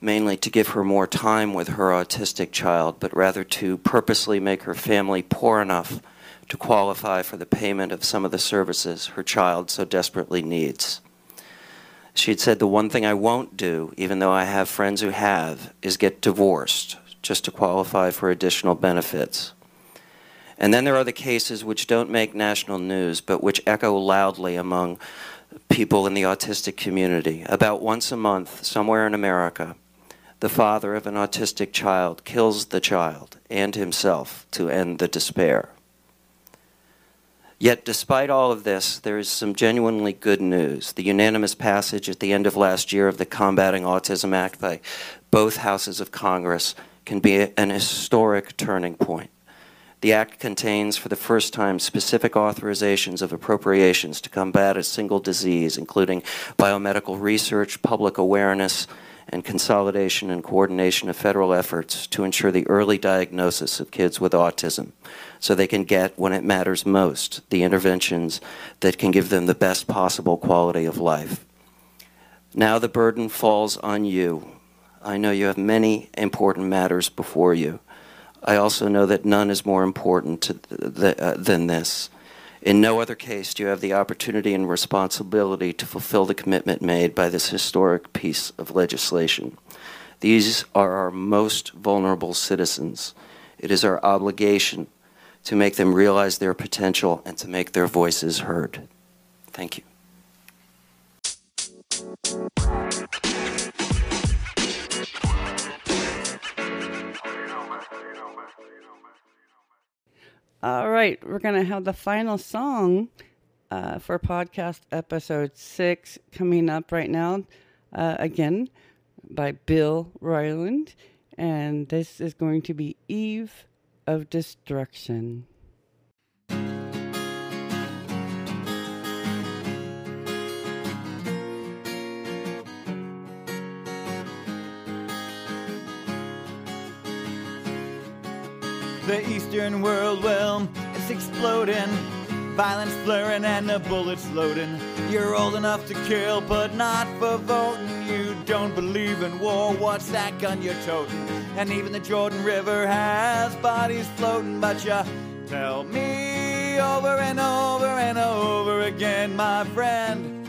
mainly to give her more time with her autistic child, but rather to purposely make her family poor enough to qualify for the payment of some of the services her child so desperately needs. She had said, the one thing I won't do, even though I have friends who have, is get divorced just to qualify for additional benefits. And then there are the cases which don't make national news, but which echo loudly among people in the autistic community. About once a month, somewhere in America, the father of an autistic child kills the child and himself to end the despair. Yet, despite all of this, there is some genuinely good news. The unanimous passage at the end of last year of the Combating Autism Act by both houses of Congress can be an historic turning point. The act contains, for the first time, specific authorizations of appropriations to combat a single disease, including biomedical research, public awareness, and consolidation and coordination of federal efforts to ensure the early diagnosis of kids with autism so they can get, when it matters most, the interventions that can give them the best possible quality of life. Now the burden falls on you. I know you have many important matters before you. I also know that none is more important than this. In no other case do you have the opportunity and responsibility to fulfill the commitment made by this historic piece of legislation. These are our most vulnerable citizens. It is our obligation to make them realize their potential and to make their voices heard. Thank you. All right, we're going to have the final song for podcast episode 6 coming up right now, again, by Bill Ryland. And this is going to be Eve of Destruction. The Eastern world, well, it's exploding. Violence flaring and the bullets loading. You're old enough to kill, but not for voting. You don't believe in war, what's that gun you're toting? And even the Jordan River has bodies floating. But you tell me over and over and over again, my friend,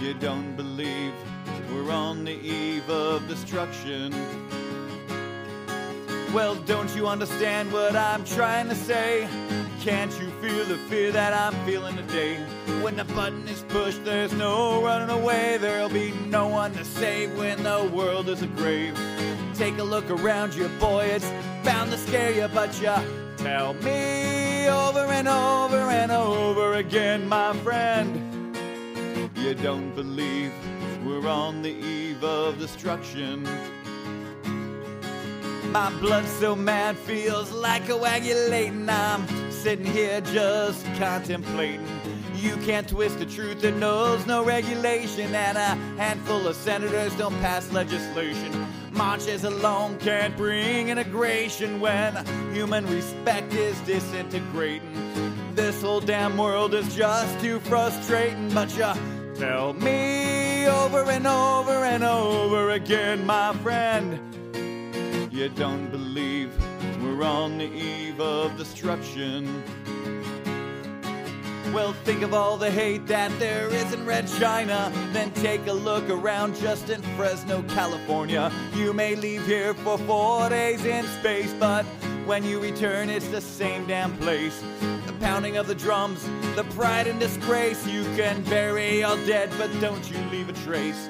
you don't believe we're on the eve of destruction. Well, don't you understand what I'm trying to say? Can't you feel the fear that I'm feeling today? When the button is pushed, there's no running away. There'll be no one to save when the world is a grave. Take a look around you, boy, it's bound to scare you. But you tell me over and over and over again, my friend, you don't believe we're on the eve of destruction. My blood so mad feels like coagulating. I'm sitting here just contemplating. you can't twist the truth that knows no regulation, and a handful of senators don't pass legislation. Marches alone can't bring integration when human respect is disintegrating. This whole damn world is just too frustrating, but you tell me over and over and over again, my friend, you don't believe we're on the eve of destruction. Well, think of all the hate that there is in Red China. Then take a look around just in Fresno, California. You may leave here for 4 days in space, but when you return, it's the same damn place. The pounding of the drums, the pride and disgrace. You can bury your dead, but don't you leave a trace.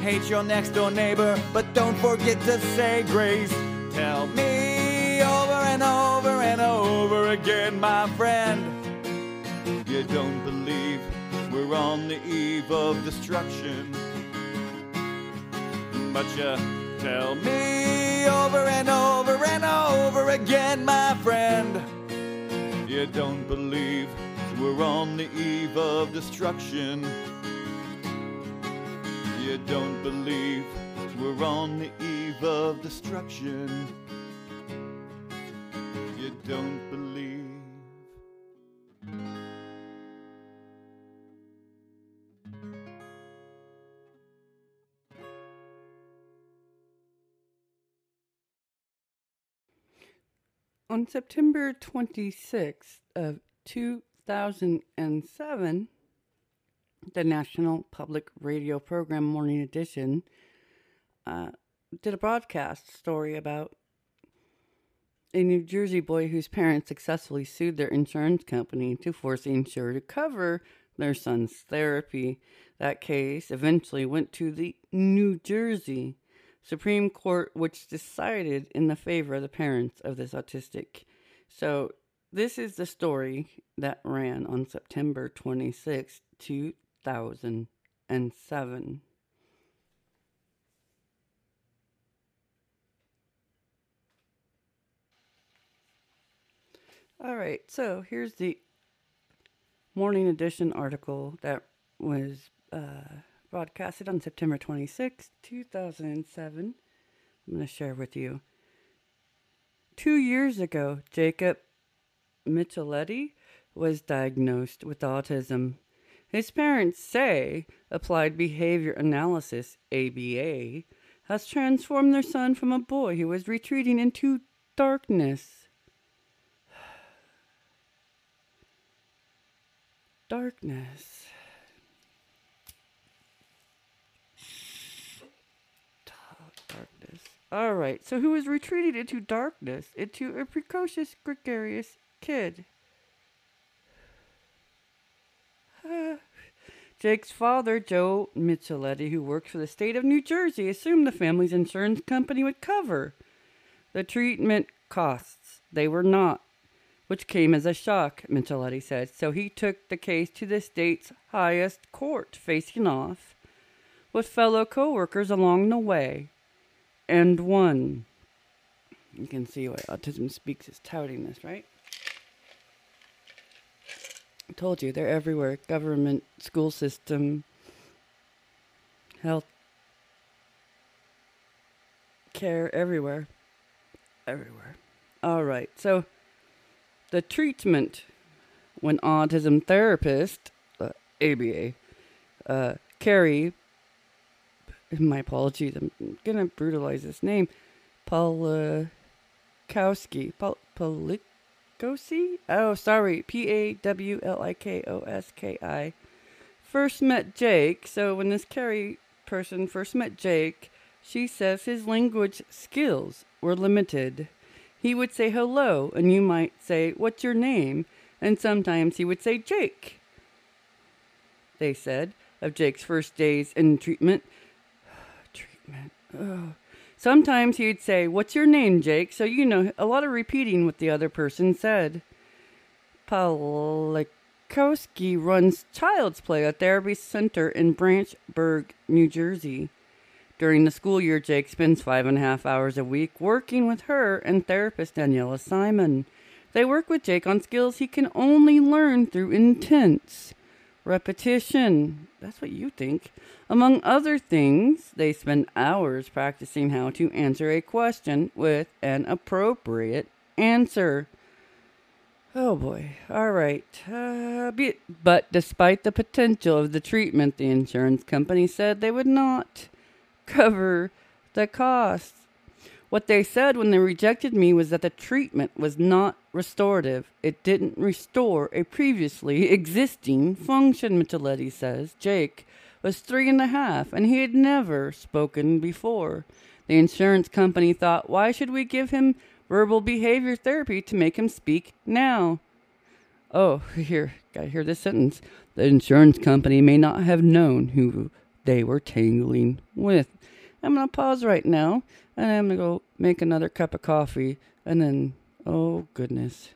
Hate your next door neighbor, but don't forget to say grace. Tell me over and over and over again, my friend, you don't believe we're on the eve of destruction. But you tell me over and over and over again, my friend, you don't believe we're on the eve of destruction. You don't believe we're on the eve of destruction. You don't believe. On September 26th of 2007, the National Public Radio program Morning Edition did a broadcast story about a New Jersey boy whose parents successfully sued their insurance company to force the insurer to cover their son's therapy. That case eventually went to the New Jersey Supreme Court, which decided in the favor of the parents of this autistic. So this is the story that ran on September 26, 2007. All right, so here's the Morning Edition article that was broadcasted on September 26, 2007. I'm going to share with you. 2 years ago, Jacob Micheletti was diagnosed with autism. His parents say Applied Behavior Analysis, ABA, has transformed their son from a boy who was retreating into darkness. Darkness. All right, so who was retreated into darkness, into a precocious, gregarious kid. Jake's father, Joe Micheletti, who works for the state of New Jersey, assumed the family's insurance company would cover the treatment costs. They were not, which came as a shock, Micheletti said. So he took the case to the state's highest court, facing off with fellow co-workers along the way. And one. You can see why Autism Speaks is touting this, right? I told you, they're everywhere. Government, school system, health care, everywhere. Everywhere. All right, so the treatment when autism therapist, ABA, Carrie, my apologies, I'm going to brutalize this name, Pawlikowski, Pawlikowski? Oh, sorry, Pawlikowski, first met Jake. So when this Carrie person first met Jake, she says his language skills were limited. He would say hello, and you might say, what's your name? And sometimes he would say Jake. They said of Jake's first days in treatment, oh. Sometimes he'd say, what's your name, Jake? So, you know, a lot of repeating what the other person said. Pawlikowski runs Child's Play, a therapy center in Branchburg, New Jersey. During the school year, Jake spends 5.5 hours a week working with her and therapist Daniela Simon. They work with Jake on skills he can only learn through intense repetition. That's what you think. Among other things, they spend hours practicing how to answer a question with an appropriate answer. Oh boy. All right. But despite the potential of the treatment, the insurance company said they would not cover the costs. What they said when they rejected me was that the treatment was not restorative. It didn't restore a previously existing function, Micheletti says. Jake was 3.5, and he had never spoken before. The insurance company thought, why should we give him verbal behavior therapy to make him speak now? Oh, here, gotta hear this sentence. The insurance company may not have known who they were tangling with. I'm going to pause right now, and I'm going to go make another cup of coffee, and then, oh, goodness.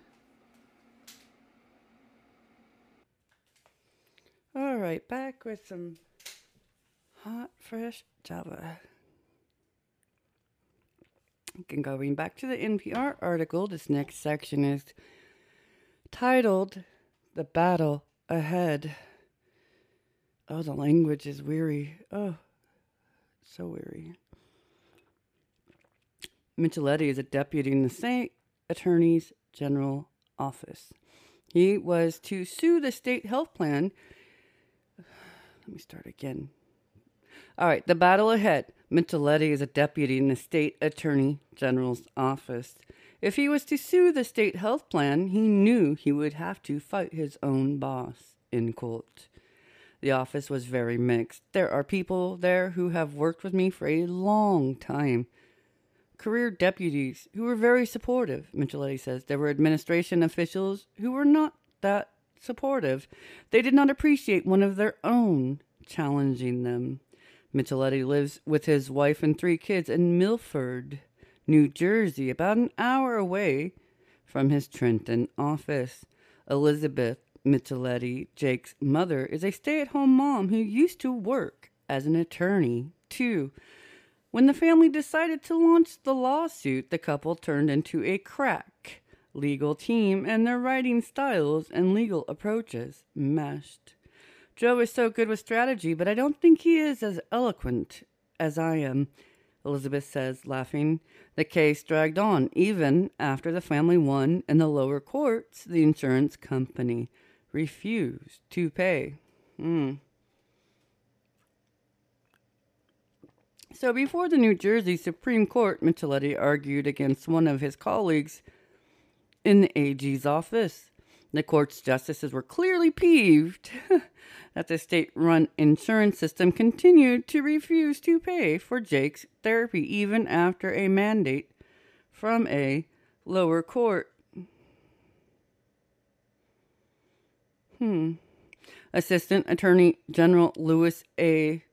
All right, back with some hot, fresh Java. Again, going back to the NPR article, this next section is titled, The Battle Ahead. Oh, the language is weary. Oh. So weary. Micheletti is a deputy in the state attorney's general office. He was to sue the state health plan. Let me start again. All right, the battle ahead. Micheletti is a deputy in the state attorney general's office. If he was to sue the state health plan, he knew he would have to fight his own boss, end quote. The office was very mixed. There are people there who have worked with me for a long time. Career deputies who were very supportive, Micheletti says. There were administration officials who were not that supportive. They did not appreciate one of their own challenging them. Micheletti lives with his wife and 3 kids in Milford, New Jersey, about an hour away from his Trenton office. Elizabeth Micheletti, Jake's mother, is a stay-at-home mom who used to work as an attorney, too. When the family decided to launch the lawsuit, the couple turned into a crack legal team, and their writing styles and legal approaches meshed. Joe is so good with strategy, but I don't think he is as eloquent as I am, Elizabeth says, laughing. The case dragged on, even after the family won in the lower courts. The insurance company refused to pay. So before the New Jersey Supreme Court, Micheletti argued against one of his colleagues in the AG's office. The court's justices were clearly peeved that the state-run insurance system continued to refuse to pay for Jake's therapy, even after a mandate from a lower court. Assistant Attorney General Louis A.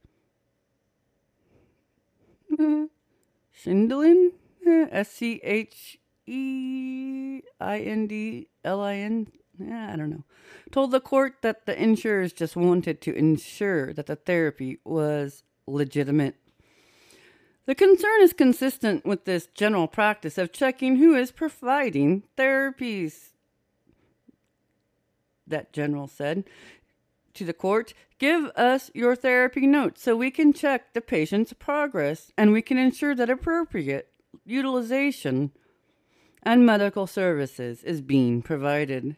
Schindlin, S-C-H-E-I-N-D-L-I-N, I don't know, told the court that the insurers just wanted to ensure that the therapy was legitimate. The concern is consistent with this general practice of checking who is providing therapies, that general said to the court. Give us your therapy notes so we can check the patient's progress, and we can ensure that appropriate utilization and medical services is being provided.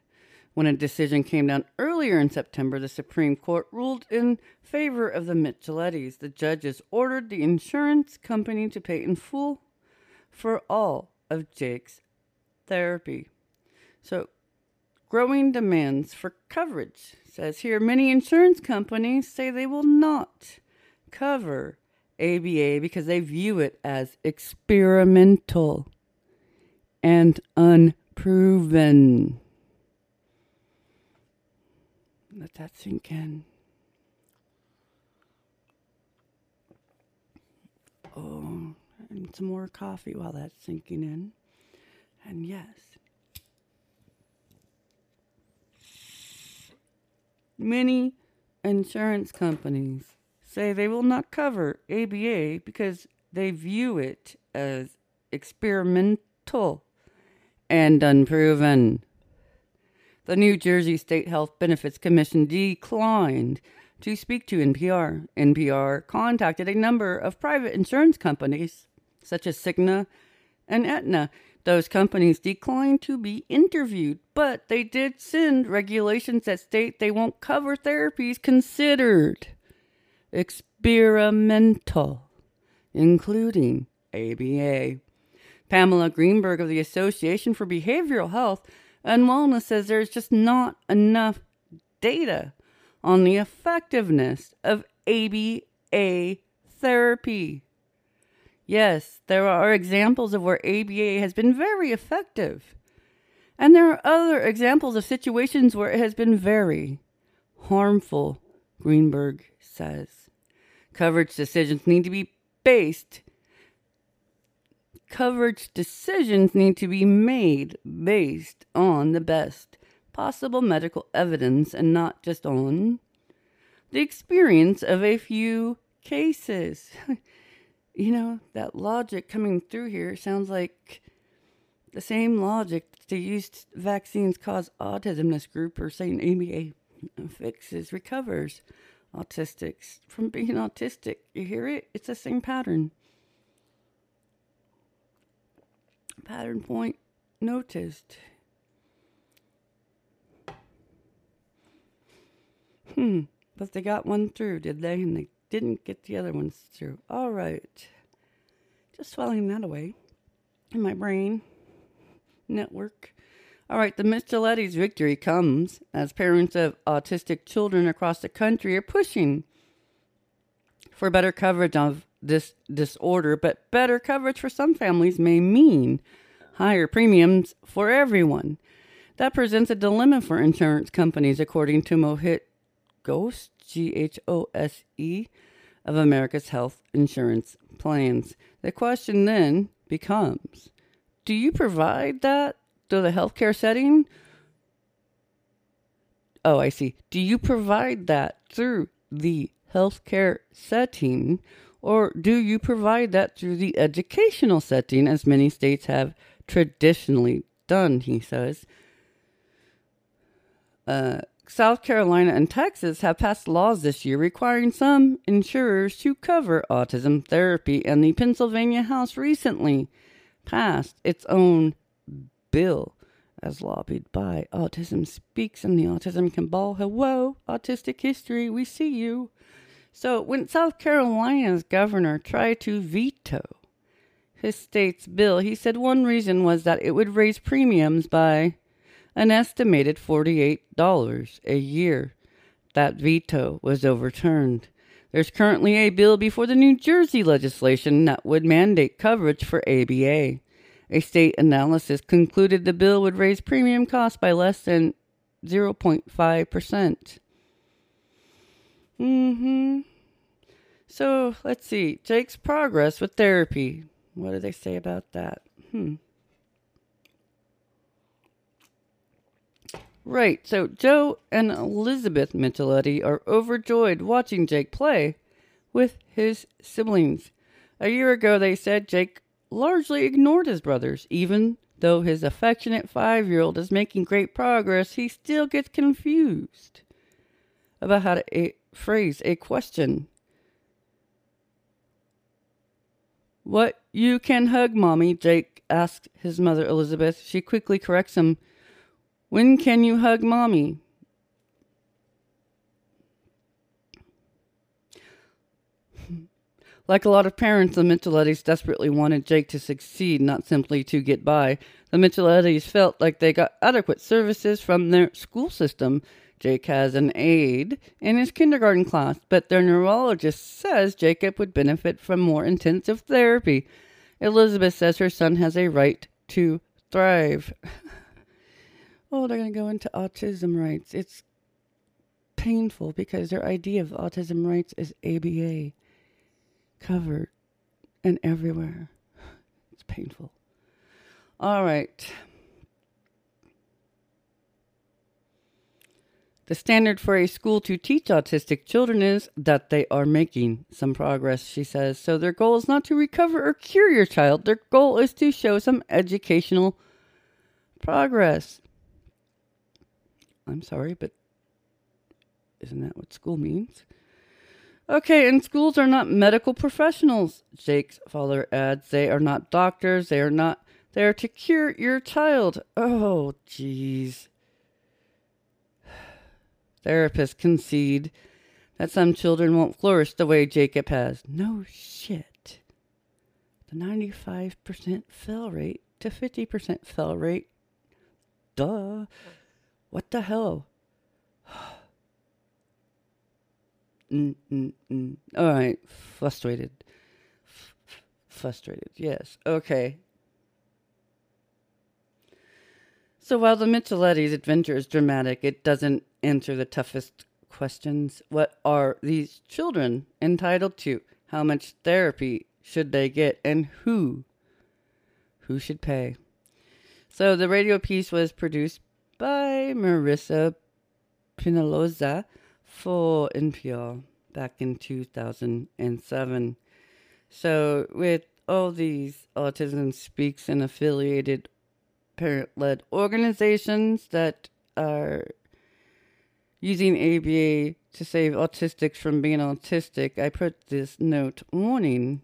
When a decision came down earlier in September, the Supreme Court ruled in favor of the Michelettis. The judges ordered the insurance company to pay in full for all of Jake's therapy. So, growing demands for coverage. Says here, many insurance companies say they will not cover ABA because they view it as experimental and unproven. Let that sink in. Oh, and some more coffee while that's sinking in. And yes. Many insurance companies say they will not cover ABA because they view it as experimental and unproven. the New Jersey State Health Benefits Commission declined to speak to NPR. NPR contacted a number of private insurance companies, such as Cigna and Aetna. Those companies declined to be interviewed, but they did send regulations that state they won't cover therapies considered experimental, including ABA. Pamela Greenberg of the Association for Behavioral Health and Wellness says there's just not enough data on the effectiveness of ABA therapy. Yes, there are examples of where ABA has been very effective. And there are other examples of situations where it has been very harmful, Greenberg says. Coverage decisions need to be made based on the best possible medical evidence and not just on the experience of a few cases. You know, that logic coming through here sounds like the same logic to use vaccines cause autism. This group are saying ABA fixes, recovers autistics from being autistic. You hear it? It's the same pattern. Pattern point noticed. But they got one through, did they? And they didn't get the other ones through. All right. Just swallowing that away in my brain network. All right. The Micheletti's victory comes as parents of autistic children across the country are pushing for better coverage of this disorder, but better coverage for some families may mean higher premiums for everyone. That presents a dilemma for insurance companies, according to Mohit Ghose, Ghose, of America's Health Insurance Plans. The question then becomes, do you provide that to the healthcare setting? Oh, I see. Do you provide that through the healthcare setting, or do you provide that through the educational setting, as many states have traditionally done, he says. South Carolina and Texas have passed laws this year requiring some insurers to cover autism therapy, and the Pennsylvania House recently passed its own bill as lobbied by Autism Speaks and the Autism Cabal. Hello, autistic history, we see you. So when South Carolina's governor tried to veto his state's bill, he said one reason was that it would raise premiums by an estimated $48 a year. That veto was overturned. There's currently a bill before the New Jersey legislation that would mandate coverage for ABA. A state analysis concluded the bill would raise premium costs by less than 0.5%. So, let's see. Jake's progress with therapy. What do they say about that? Right, so Joe and Elizabeth Micheletti are overjoyed watching Jake play with his siblings. A year ago, they said Jake largely ignored his brothers. Even though his affectionate 5-year-old is making great progress, he still gets confused about how to phrase a question. What? You can hug mommy, Jake asks his mother Elizabeth. She quickly corrects him. When can you hug mommy? Like a lot of parents, the Michelettis desperately wanted Jake to succeed, not simply to get by. The Michelettis felt like they got adequate services from their school system. Jake has an aide in his kindergarten class, but their neurologist says Jacob would benefit from more intensive therapy. Elizabeth says her son has a right to thrive. Oh, they're going to go into autism rights. It's painful because their idea of autism rights is ABA covered and everywhere. It's painful. All right. The standard for a school to teach autistic children is that they are making some progress, she says. So their goal is not to recover or cure your child. Their goal is to show some educational progress. I'm sorry, but isn't that what school means? Okay, and schools are not medical professionals, Jake's father adds. They are not doctors. They are not there to cure your child. Oh, geez. Therapists concede that some children won't flourish the way Jacob has. No shit. The 95% fail rate to 50% fail rate. Duh. What the hell? All right. Frustrated. Frustrated. Yes. Okay. So while the Micheletti's adventure is dramatic, it doesn't answer the toughest questions. What are these children entitled to? How much therapy should they get? And who? Who should pay? So the radio piece was produced by Marissa Pinaloza for NPR back in 2007. So with all these Autism Speaks and affiliated parent-led organizations that are using ABA to save autistics from being autistic, I put this note warning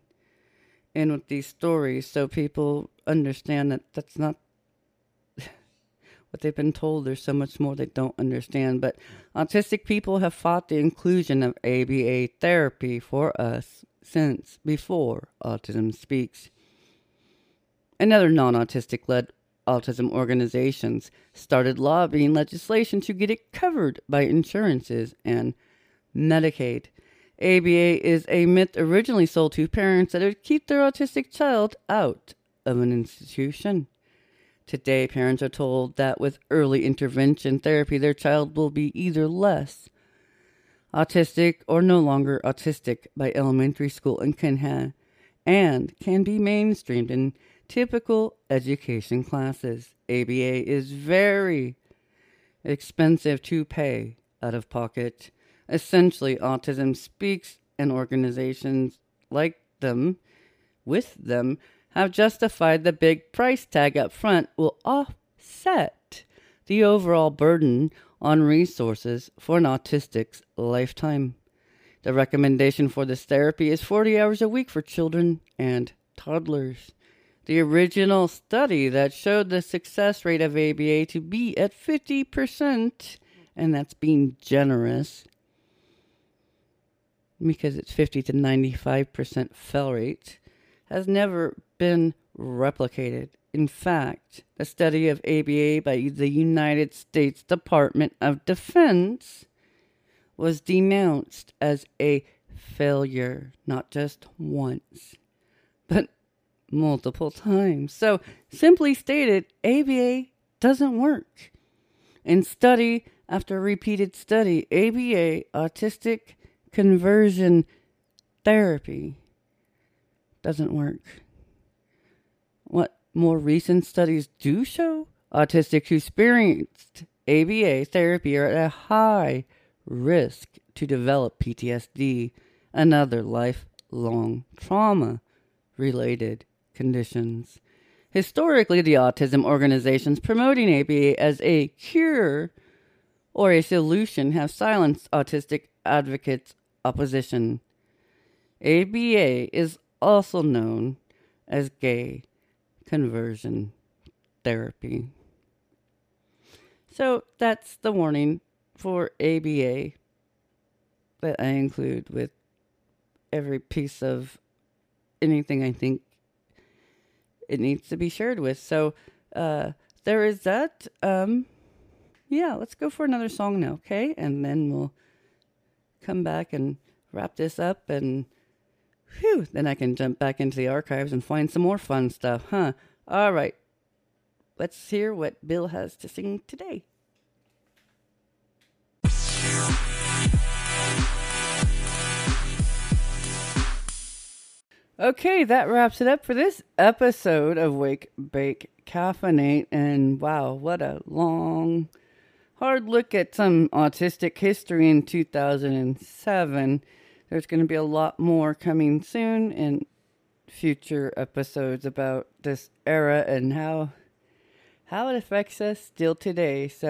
in with these stories so people understand that that's not what they've been told. There's so much more they don't understand. But autistic people have fought the inclusion of ABA therapy for us since before Autism Speaks and other non-autistic-led autism organizations started lobbying legislation to get it covered by insurances and Medicaid. ABA is a myth originally sold to parents that it would keep their autistic child out of an institution. Today, parents are told that with early intervention therapy, their child will be either less autistic or no longer autistic by elementary school and can be mainstreamed in typical education classes. ABA is very expensive to pay out of pocket. Essentially, Autism Speaks and organizations like them, with them, have justified the big price tag up front will offset the overall burden on resources for an autistic's lifetime. The recommendation for this therapy is 40 hours a week for children and toddlers. The original study that showed the success rate of ABA to be at 50%, and that's being generous because it's 50 to 95% fail rate, has never been replicated. In fact, a study of ABA by the United States Department of Defense was denounced as a failure, not just once, but multiple times. So, simply stated, ABA doesn't work. In study after repeated study, ABA, autistic conversion therapy, doesn't work. What more recent studies do show, autistics who experienced ABA therapy are at a high risk to develop PTSD, another lifelong trauma-related conditions. Historically, the autism organizations promoting ABA as a cure or a solution have silenced autistic advocates' opposition. ABA is also known as gay conversion therapy. So that's the warning for ABA that I include with every piece of anything I think it needs to be shared with. So there is that. Yeah, let's go for another song now, okay? And then we'll come back and wrap this up, and whew, then I can jump back into the archives and find some more fun stuff, huh? All right, let's hear what Bill has to sing today. Okay, that wraps it up for this episode of Wake, Bake, Caffeinate. And wow, what a long, hard look at some autistic history in 2007. There's going to be a lot more coming soon in future episodes about this era and how it affects us still today. So